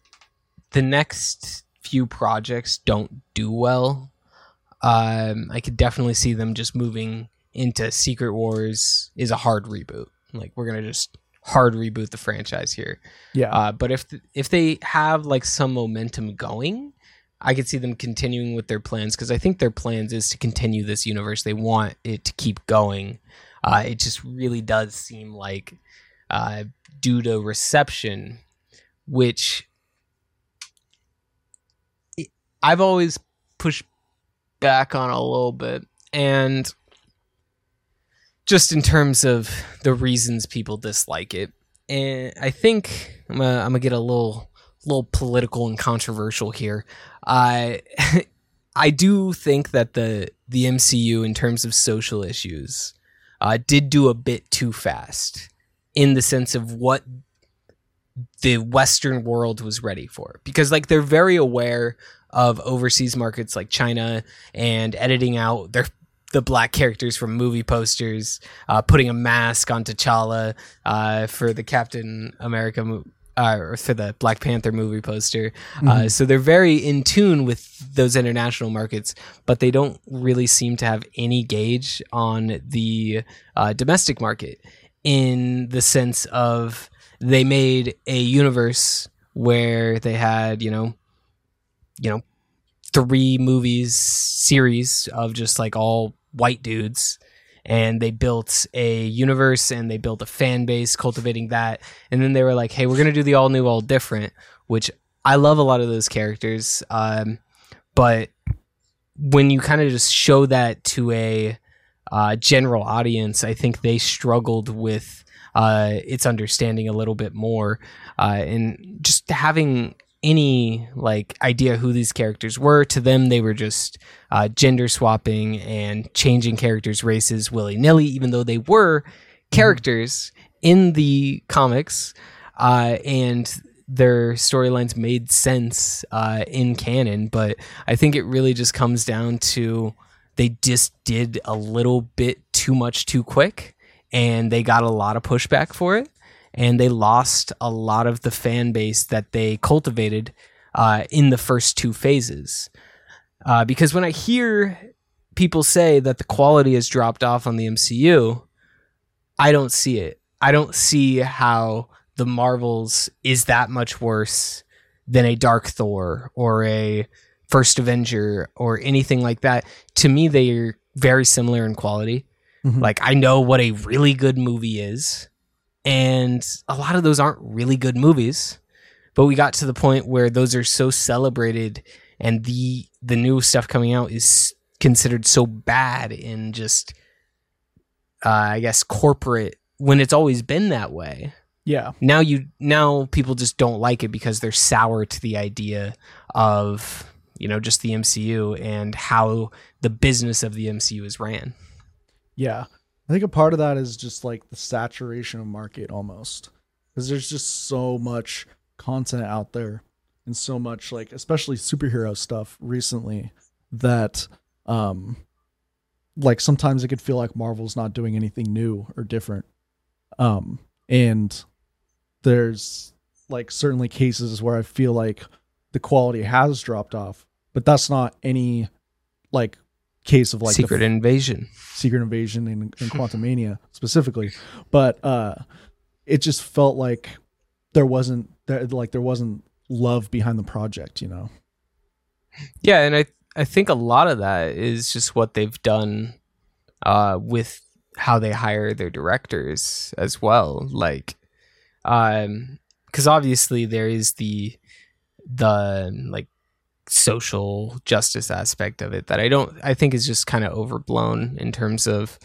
the next few projects don't do well, um, I could definitely see them just moving into Secret Wars is a hard reboot. Like, we're going to just hard reboot the franchise here. Yeah. Uh, but if th- if they have, like, some momentum going, I could see them continuing with their plans, because I think their plans is to continue this universe. They want it to keep going. Uh, it just really does seem like, uh, due to reception, which it, I've always pushed back on a little bit, and just in terms of the reasons people dislike it. And I think I'm gonna, I'm gonna get a little little political and controversial here. I uh, I do think that the the M C U, in terms of social issues, uh, did do a bit too fast, in the sense of what the Western world was ready for, because, like, they're very aware of overseas markets like China, and editing out their the black characters from movie posters, uh, putting a mask on T'Challa uh, for the Captain America, mo- uh, or for the Black Panther movie poster. Mm-hmm. Uh, so they're very in tune with those international markets, but they don't really seem to have any gauge on the uh, domestic market, in the sense of, they made a universe where they had, you know, you know, three movies series of just, like, all white dudes, and they built a universe, and they built a fan base cultivating that. And then they were like, hey, we're going to do the all new, all different, which I love a lot of those characters. Um, but when you kind of just show that to a uh, general audience, I think they struggled with uh, its understanding a little bit more, uh, and just having any, like, idea who these characters were. To them, they were just uh, gender swapping and changing characters' races willy-nilly, even though they were characters in the comics, uh, and their storylines made sense uh, in canon. But I think it really just comes down to, they just did a little bit too much too quick, and they got a lot of pushback for it. And they lost a lot of the fan base that they cultivated uh, in the first two phases. Uh, because when I hear people say that the quality has dropped off on the M C U, I don't see it. I don't see how the Marvels is that much worse than a Dark Thor or a First Avenger or anything like that. To me, they are very similar in quality. Mm-hmm. Like, I know what a really good movie is, and a lot of those aren't really good movies, but we got to the point where those are so celebrated, and the the new stuff coming out is considered so bad in just, uh, I guess, corporate, when it's always been that way. Yeah. Now you now people just don't like it because they're sour to the idea of, you know, just the M C U and how the business of the M C U is ran. Yeah. I think a part of that is just like the saturation of market almost, because there's just so much content out there and so much, like, especially superhero stuff recently, that um, like sometimes it could feel like Marvel's not doing anything new or different. Um, and there's like certainly cases where I feel like the quality has dropped off, but that's not any like case of like Secret Invasion, Secret Invasion and, and Quantumania specifically. But uh, it just felt like there wasn't there, like there wasn't love behind the project, you know? Yeah. And I, I think a lot of that is just what they've done uh, with how they hire their directors as well. Like, um, cause obviously there is the, the like social justice aspect of it that I don't, I think is just kind of overblown in terms of,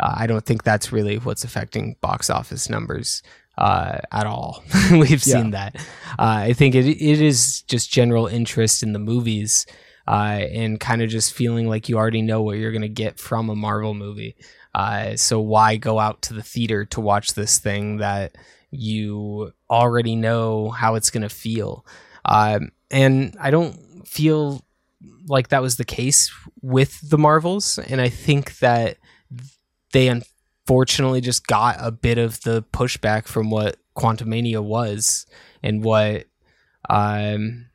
uh, I don't think that's really what's affecting box office numbers uh, at all. We've yeah. seen that. Uh, I think it it is just general interest in the movies uh, and kind of just feeling like you already know what you're going to get from a Marvel movie. Uh, so why go out to the theater to watch this thing that you already know how it's going to feel? Um, and I don't feel like that was the case with the Marvels. And I think that they unfortunately just got a bit of the pushback from what Quantumania was and what, um,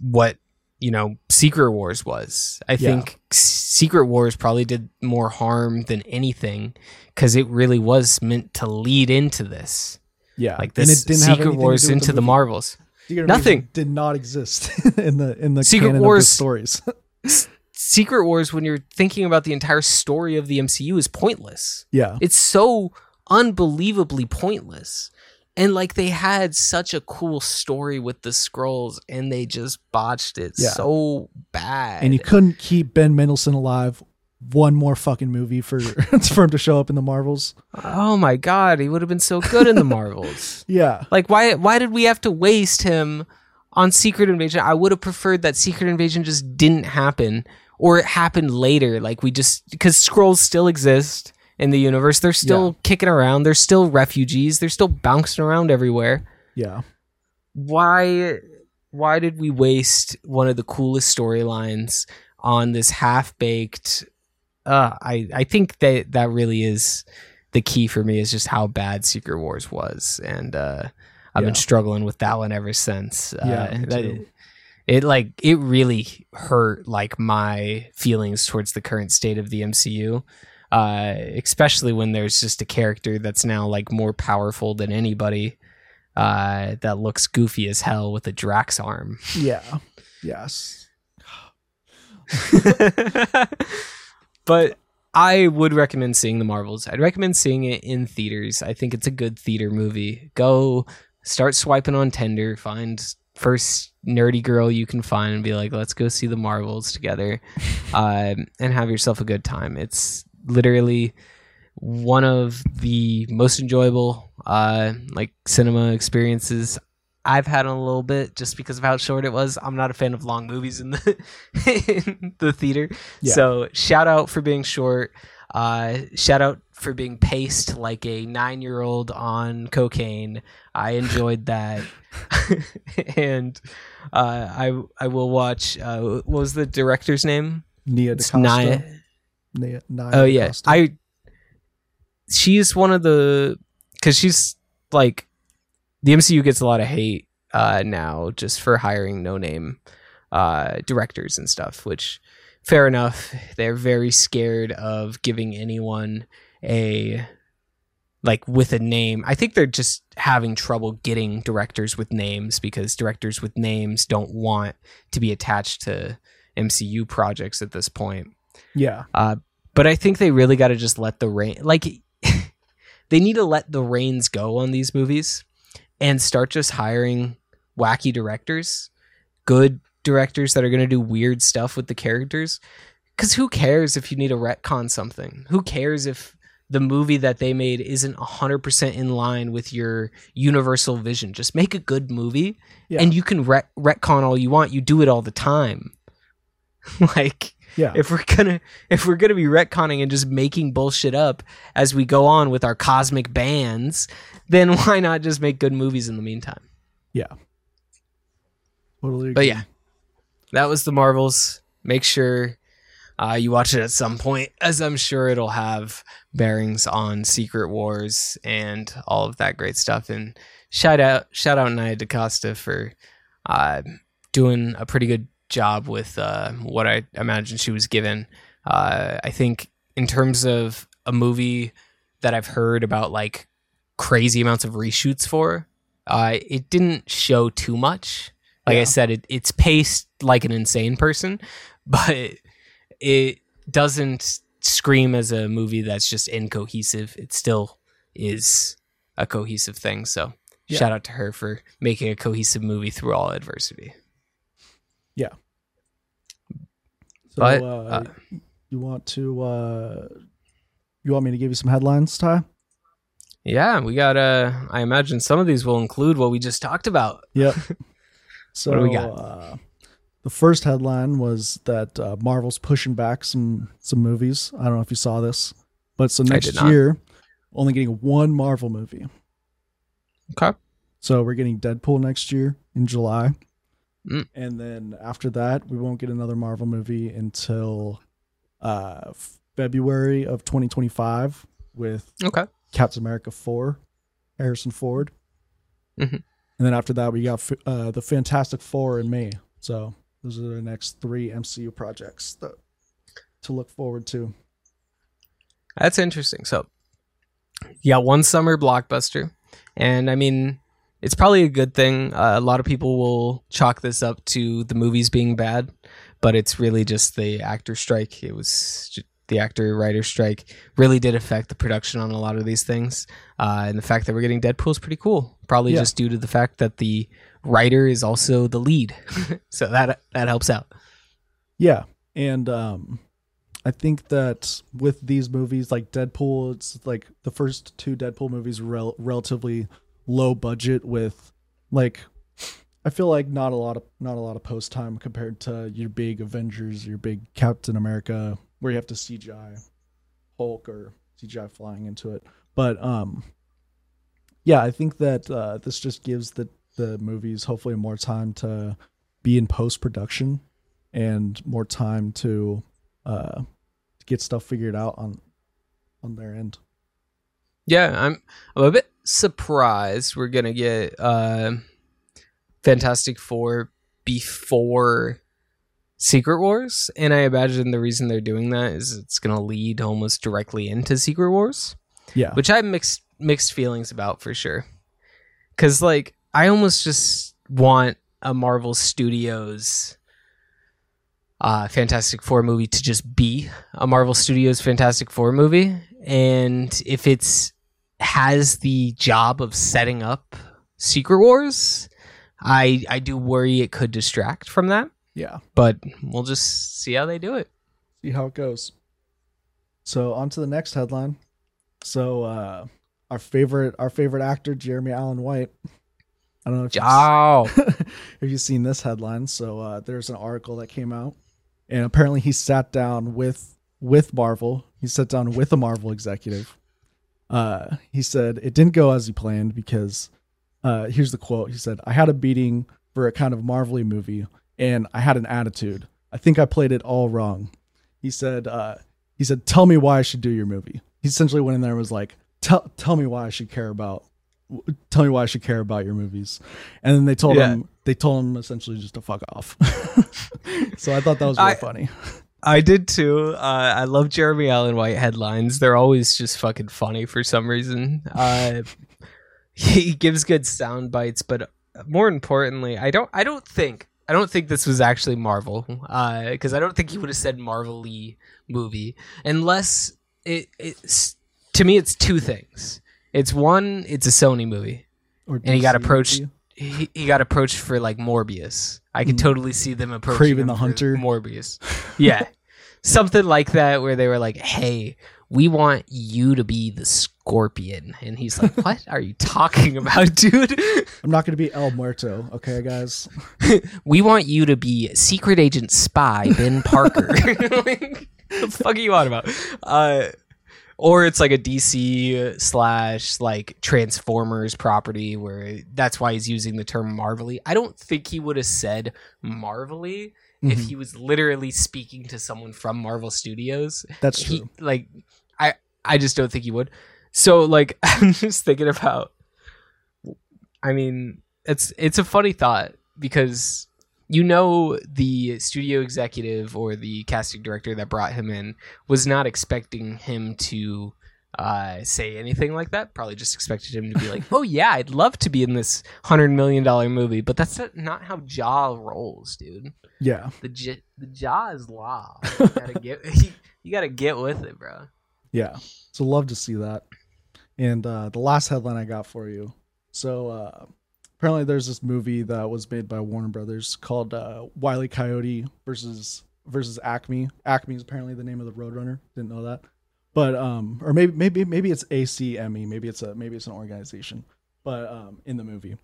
what, you know, Secret Wars was. I yeah. think Secret Wars probably did more harm than anything, because it really was meant to lead into this. Yeah. Like this Secret Wars into the, the Marvels. Secret Nothing did not exist in the in the Secret canon Wars of the stories. Secret Wars, when you're thinking about the entire story of the M C U, is pointless. Yeah, it's so unbelievably pointless. And like they had such a cool story with the Skrulls, and they just botched it yeah. so bad. And you couldn't keep Ben Mendelsohn alive one more fucking movie for for him to show up in the Marvels. Oh my god, he would have been so good in the Marvels. Yeah, like why why did we have to waste him on Secret Invasion? I would have preferred that Secret Invasion just didn't happen, or it happened later. Like we just, because Skrulls still exist in the universe, they're still yeah. kicking around, they're still refugees, they're still bouncing around everywhere. Yeah, why why did we waste one of the coolest storylines on this half-baked? Uh, I, I think that that really is the key for me, is just how bad Secret Wars was. And uh, I've yeah. been struggling with that one ever since. Yeah, uh, that, it, it like it really hurt like my feelings towards the current state of the M C U, uh, especially when there's just a character that's now like more powerful than anybody uh, that looks goofy as hell with a Drax arm. Yeah. Yes. But I would recommend seeing The Marvels. I'd recommend seeing it in theaters. I think it's a good theater movie. Go start swiping on Tinder. Find first nerdy girl you can find and be like, let's go see The Marvels together um, and have yourself a good time. It's literally one of the most enjoyable uh, like cinema experiences I've had in a little bit, just because of how short it was. I'm not a fan of long movies in the in the theater. Yeah. So shout out for being short. Uh, shout out for being paced like a nine-year-old on cocaine. I enjoyed that. And uh, I I will watch. Uh, what was the director's name? Nia DaCosta. Nia. Nia oh yeah, DaCosta. I. She's one of the, because she's like, the M C U gets a lot of hate uh, now just for hiring no-name uh, directors and stuff, which, fair enough, they're very scared of giving anyone a, like, with a name. I think they're just having trouble getting directors with names, because directors with names don't want to be attached to M C U projects at this point. Yeah. Uh, but I think they really got to just let the rein... Like, they need to let the reins go on these movies and start just hiring wacky directors, good directors that are going to do weird stuff with the characters. Because who cares if you need to retcon something? Who cares if the movie that they made isn't one hundred percent in line with your universal vision? Just make a good movie, yeah. and you can ret- retcon all you want. You do it all the time. Like, yeah. if we're gonna if we're gonna be retconning and just making bullshit up as we go on with our cosmic bands, then why not just make good movies in the meantime? Yeah. Totally agree. But yeah, that was The Marvels. Make sure uh, you watch it at some point, as I'm sure it'll have bearings on Secret Wars and all of that great stuff. And shout out, shout out Nia DaCosta for uh, doing a pretty good job with uh, what I imagine she was given. Uh, I think in terms of a movie that I've heard about like crazy amounts of reshoots for, uh, it didn't show too much. Like yeah. I said, it, it's paced like an insane person, but it doesn't scream as a movie that's just incohesive. It still is a cohesive thing. So yeah. shout out to her for making a cohesive movie through all adversity. Yeah. So but, uh, uh, you want to uh, you want me to give you some headlines, Ty? Yeah, we got. Uh, I imagine some of these will include what we just talked about. Yep. So what do we got? Uh, the first headline was that uh, Marvel's pushing back some some movies. I don't know if you saw this, but so next year, only getting one Marvel movie. Okay. So we're getting Deadpool next year in July, mm. and then after that, we won't get another Marvel movie until uh, February of twenty twenty-five with okay. Captain America four, Harrison Ford. Mm-hmm. And then after that, we got uh, the Fantastic Four in May. So those are the next three M C U projects that, to look forward to. That's interesting. So you got one summer blockbuster. And I mean, it's probably a good thing. Uh, a lot of people will chalk this up to the movies being bad, but it's really just the actor strike. It was the actor-writer strike really did affect the production on a lot of these things. Uh, and the fact that we're getting Deadpool is pretty cool. Probably yeah. just due to the fact that the writer is also the lead. So that that helps out. Yeah. And um, I think that with these movies, like Deadpool, it's like the first two Deadpool movies rel- relatively low budget with like, I feel like not a lot of, not a lot of post time compared to your big Avengers, your big Captain America, where you have to C G I Hulk or C G I flying into it. But um, yeah, I think that uh, this just gives the, the movies hopefully more time to be in post-production and more time to uh, get stuff figured out on on their end. Yeah, I'm, I'm a bit surprised we're going to get uh, Fantastic Four before Secret Wars. And I imagine the reason they're doing that is it's going to lead almost directly into Secret Wars. Yeah, which I have mixed mixed feelings about for sure, because like I almost just want a Marvel Studios uh, Fantastic Four movie to just be a Marvel Studios Fantastic Four movie, and if it's has the job of setting up Secret Wars, I I do worry it could distract from that. Yeah, but we'll just see how they do it. See how it goes. So on to the next headline. So uh, our favorite our favorite actor, Jeremy Allen White. I don't know if you've, oh. seen, if you've seen this headline. So uh, there's an article that came out, and apparently he sat down with with Marvel. He sat down with a Marvel executive. Uh, he said it didn't go as he planned because uh, here's the quote. He said, "I had a beating for a kind of Marvel-y movie, and I had an attitude. I think I played it all wrong." He said, uh, "He said, tell me why I should do your movie." He essentially went in there and was like, tell tell me why I should care about, tell me why I should care about your movies. And then they told yeah. him, they told him essentially just to fuck off. So I thought that was really I, funny. I did too. Uh, I love Jeremy Allen White headlines. They're always just fucking funny for some reason. Uh, he gives good sound bites, but more importantly, I don't, I don't think, I don't think this was actually Marvel. Uh, because I don't think he would have said Marvel-y movie unless It it's to me it's two things. It's one, it's a Sony movie, or and he got approached. He, he got approached for like Morbius. I could mm. totally see them approaching Craven the Hunter, Morbius. Yeah, something like that, where they were like, hey, we want you to be the Scorpion. And he's like, what are you talking about, dude? I'm not going to be El Muerto, okay, guys? We want you to be Secret Agent Spy Ben Parker. Like, the fuck are you on about? Uh, or it's like a D C slash like Transformers property where that's why he's using the term Marvel-y. I don't think he would have said Marvel-y mm-hmm. if he was literally speaking to someone from Marvel Studios. That's true. He, like, I, I just don't think he would. So like, I'm just thinking about, I mean, it's, it's a funny thought because, you know, the studio executive or the casting director that brought him in was not expecting him to uh, say anything like that. Probably just expected him to be like, oh, yeah, I'd love to be in this one hundred million dollars movie. But that's not how Jaw rolls, dude. Yeah. The, j- the Jaw is law. You gotta get, you gotta get with it, bro. Yeah. So love to see that. And uh, the last headline I got for you. So... Uh... Apparently, there's this movie that was made by Warner Brothers called uh, Wile E. Coyote versus versus Acme. Acme is apparently the name of the Roadrunner. Didn't know that, but um, or maybe maybe maybe it's A C M E. Maybe it's a maybe it's an organization. But um, in the movie,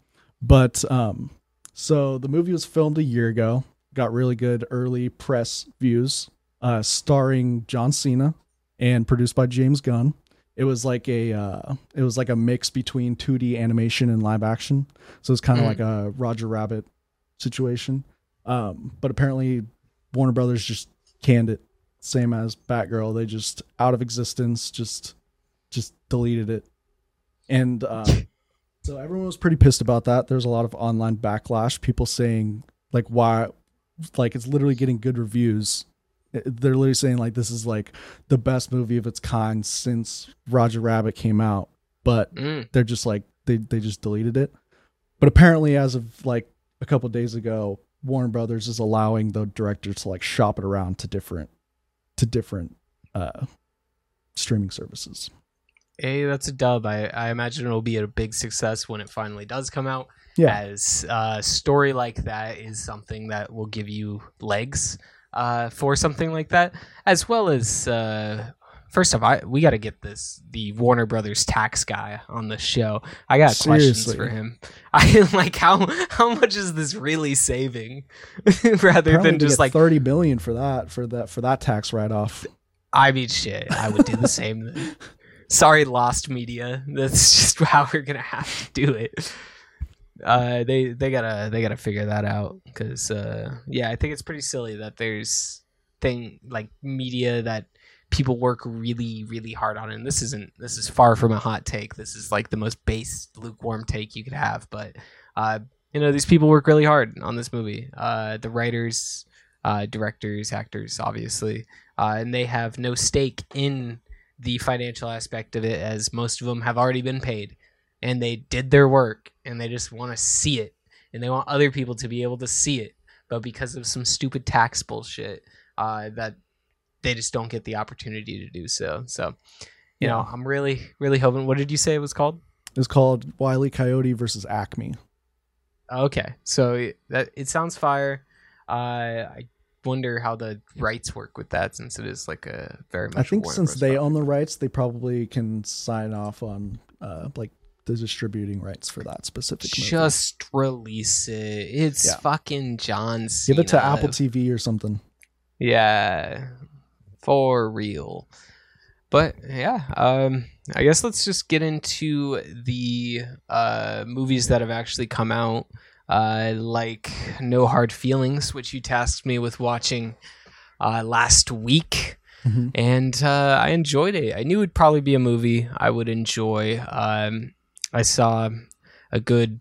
but um, so the movie was filmed a year ago. Got really good early press views. Uh, starring John Cena and produced by James Gunn. It was like a uh, it was like a mix between two D animation and live action, so it's kind of mm. like a Roger Rabbit situation. Um, but apparently, Warner Brothers just canned it, same as Batgirl. They just out of existence, just just deleted it, and uh, so everyone was pretty pissed about that. There's a lot of online backlash. People saying like, why, like it's literally getting good reviews. They're literally saying like this is like the best movie of its kind since Roger Rabbit came out, but mm. they're just like they they just deleted it. But apparently, as of like a couple of days ago, Warner Brothers is allowing the director to like shop it around to different to different uh, streaming services. Hey, that's a dub. I, I imagine it'll be a big success when it finally does come out. Yeah, as a story like that is something that will give you legs. Uh, for something like that, as well as uh, first off, I we got to get this the Warner Brothers tax guy on the show. I got Seriously. questions for him. I like how how much is this really saving, rather Probably than just like thirty billion for that for that for that tax write off. I mean, shit, I would do the same. Sorry, Lost Media. That's just how we're gonna have to do it. Uh, they they gotta they gotta figure that out because uh, yeah, I think it's pretty silly that there's thing like media that people work really really hard on, and this isn't this is far from a hot take. This is like the most base lukewarm take you could have, but uh, you know these people work really hard on this movie. Uh, the writers, uh, directors, actors, obviously, uh, and they have no stake in the financial aspect of it, as most of them have already been paid. And they did their work, and they just want to see it, and they want other people to be able to see it. But because of some stupid tax bullshit, uh, that they just don't get the opportunity to do so. So, you yeah. know, I'm really, really hoping. What did you say it was called? It was called Wile E. Coyote versus Acme. Okay, so that it sounds fire. Uh, I wonder how the rights work with that, since it is like a very much. I think since they own the rights, they probably can sign off on uh, like. the distributing rights for that specific movie. Just release it. It's yeah. fucking John Cena. Give it to Apple T V or something. Yeah, for real. But yeah, um, I guess let's just get into the uh, movies that have actually come out, uh, like No Hard Feelings, which you tasked me with watching uh, last week. Mm-hmm. And uh, I enjoyed it. I knew it'd probably be a movie I would enjoy. Um, I saw a good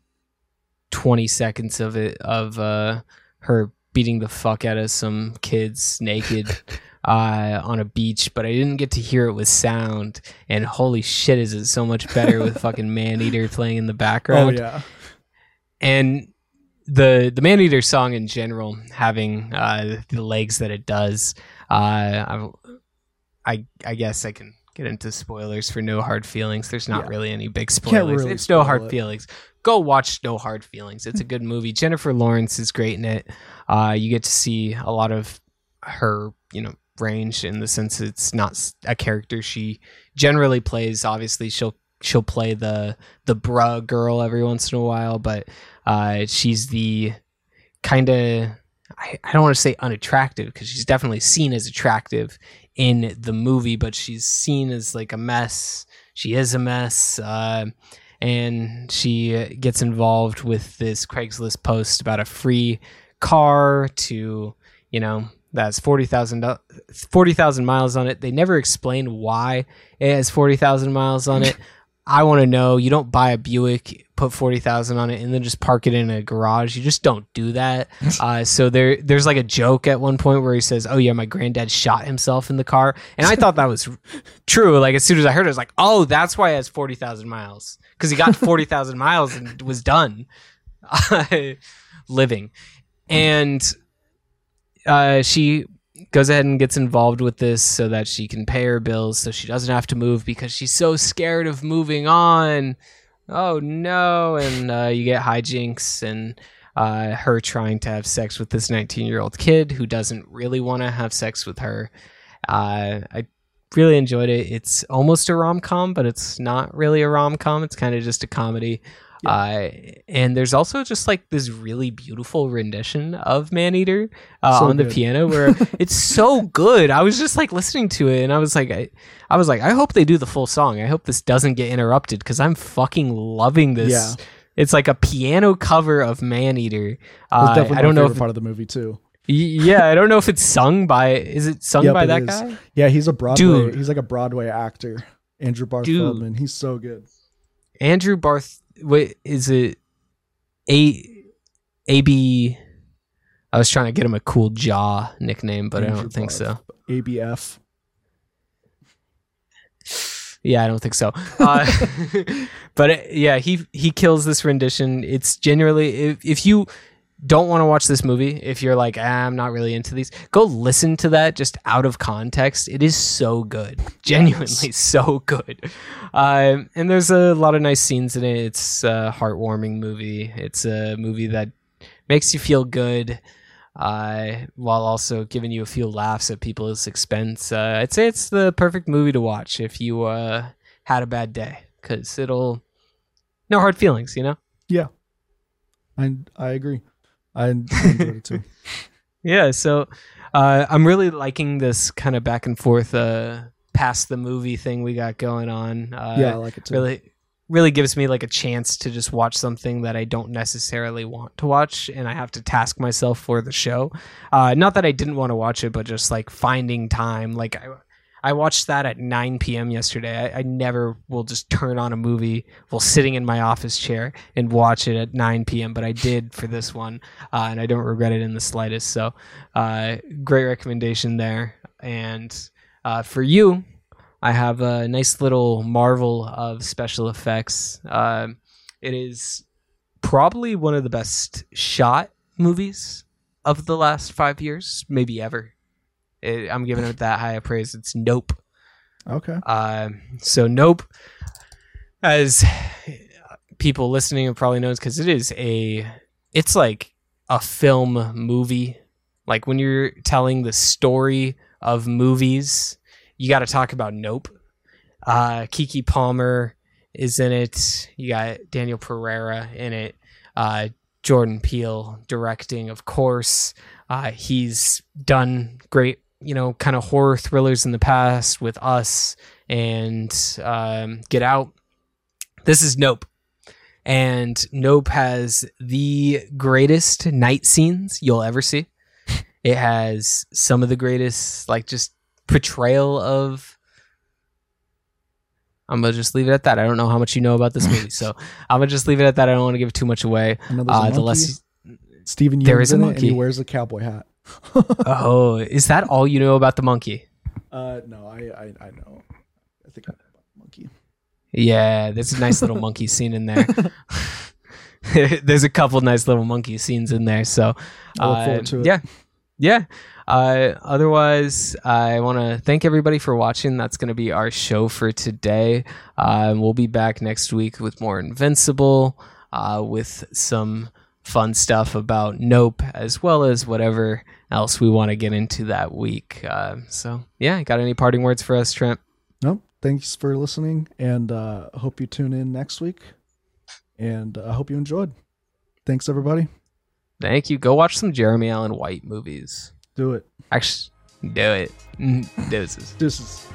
twenty seconds of it, of uh, her beating the fuck out of some kids naked uh, on a beach, but I didn't get to hear it with sound. And holy shit, is it so much better with fucking Maneater playing in the background? Oh, yeah. And the, the Maneater song in general, having uh, the legs that it does, uh, I, I, I guess I can get into spoilers for No Hard Feelings. There's not yeah. really any big spoilers. Really it's spoil No Hard it. Feelings. Go watch No Hard Feelings. It's a good movie. Jennifer Lawrence is great in it. Uh, you get to see a lot of her, you know, range in the sense it's not a character she generally plays. Obviously, she'll she'll play the the bruh girl every once in a while, but uh, she's the kind of, I, I don't want to say unattractive, because she's definitely seen as attractive in the movie, but she's seen as like a mess. She is a mess. Uh, and she gets involved with this Craigslist post about a free car to, you know, that's forty thousand miles on it. They never explain why it has forty thousand miles on it. I want to know. You don't buy a Buick, put forty thousand on it, and then just park it in a garage. You just don't do that. Uh, so there, there's like a joke at one point where he says, "Oh yeah, my granddad shot himself in the car," and I thought that was true. Like as soon as I heard it, I was like, "Oh, that's why it has forty thousand miles, because he got forty thousand miles and was done living." And uh, she goes ahead and gets involved with this so that she can pay her bills, so she doesn't have to move, because she's so scared of moving on. Oh no. And uh, you get hijinks and uh, her trying to have sex with this nineteen year old kid who doesn't really want to have sex with her. Uh, I really enjoyed it. It's almost a rom-com, but it's not really a rom-com. It's kind of just a comedy. Yeah. Uh, and there's also just like this really beautiful rendition of Maneater uh, so on good. the piano, where it's so good. I was just like listening to it, and I was like, I, I was like, I hope they do the full song. I hope this doesn't get interrupted, because I'm fucking loving this. Yeah. It's like a piano cover of Maneater. Uh, definitely my I don't know if part of the movie too. Yeah, I don't know if it's sung by. Is it sung yep, by it that is. guy? Yeah, he's a Broadway. Dude. He's like a Broadway actor, Andrew Barth Dude. Feldman. He's so good. Andrew Barth. Wait, is it a a b? I was trying to get him a cool jaw nickname, but Andrew I don't think Barth. so. A B F. Yeah, I don't think so. Uh, but it, yeah, he he kills this rendition. It's generally if if you don't want to watch this movie, if you're like, ah, I'm not really into these, go listen to that just out of context. It is so good. Genuinely so good. Um, and there's a lot of nice scenes in it. It's a heartwarming movie. It's a movie that makes you feel good uh, while also giving you a few laughs at people's expense. Uh, I'd say it's the perfect movie to watch if you uh, had a bad day, because it'll... No hard feelings, you know? Yeah. I, I agree. I enjoyed it too. Yeah, so uh, I'm really liking this kind of back and forth, uh, past the movie thing we got going on. Uh, yeah, I like it too. Really, really gives me like a chance to just watch something that I don't necessarily want to watch, and I have to task myself for the show. Uh, not that I didn't want to watch it, but just like finding time. Like I, I watched that at nine p.m. yesterday. I, I never will just turn on a movie while sitting in my office chair and watch it at nine p.m., but I did for this one, uh, and I don't regret it in the slightest. So uh, great recommendation there. And uh, for you, I have a nice little marvel of special effects. Uh, it is probably one of the best shot movies of the last five years, maybe ever. It, I'm giving it that high of praise. It's Nope. Okay. Uh, so Nope, as people listening have probably known, because it is a, it's like a film movie. Like when you're telling the story of movies, you got to talk about Nope. Uh, Keke Palmer is in it. You got Daniel Pereira in it. Uh, Jordan Peele directing, of course. Uh, he's done great, you know, kind of horror thrillers in the past with Us and um, Get Out. This is Nope. And Nope has the greatest night scenes you'll ever see. It has some of the greatest, like, just portrayal of... I'm going to just leave it at that. I don't know how much you know about this movie, so I'm going to just leave it at that. I don't want to give too much away. Uh, the less... Steven Yeun is in it, and he wears a cowboy hat. Oh, is that all you know about the monkey? Uh, no, I, I, I know. I think I know about the monkey. Yeah, there's a nice little monkey scene in there. There's a couple nice little monkey scenes in there. So, I look forward uh, to it. Yeah, yeah. Uh, otherwise, I want to thank everybody for watching. That's going to be our show for today. Uh, we'll be back next week with more Invincible, uh, with some fun stuff about Nope, as well as whatever else we want to get into that week. Uh, so, yeah, got any parting words for us, Trent? Nope. Thanks for listening, and uh, hope you tune in next week, and I uh, hope you enjoyed. Thanks, everybody. Thank you. Go watch some Jeremy Allen White movies. Do it. Actually, do it. Deuces. Deuces.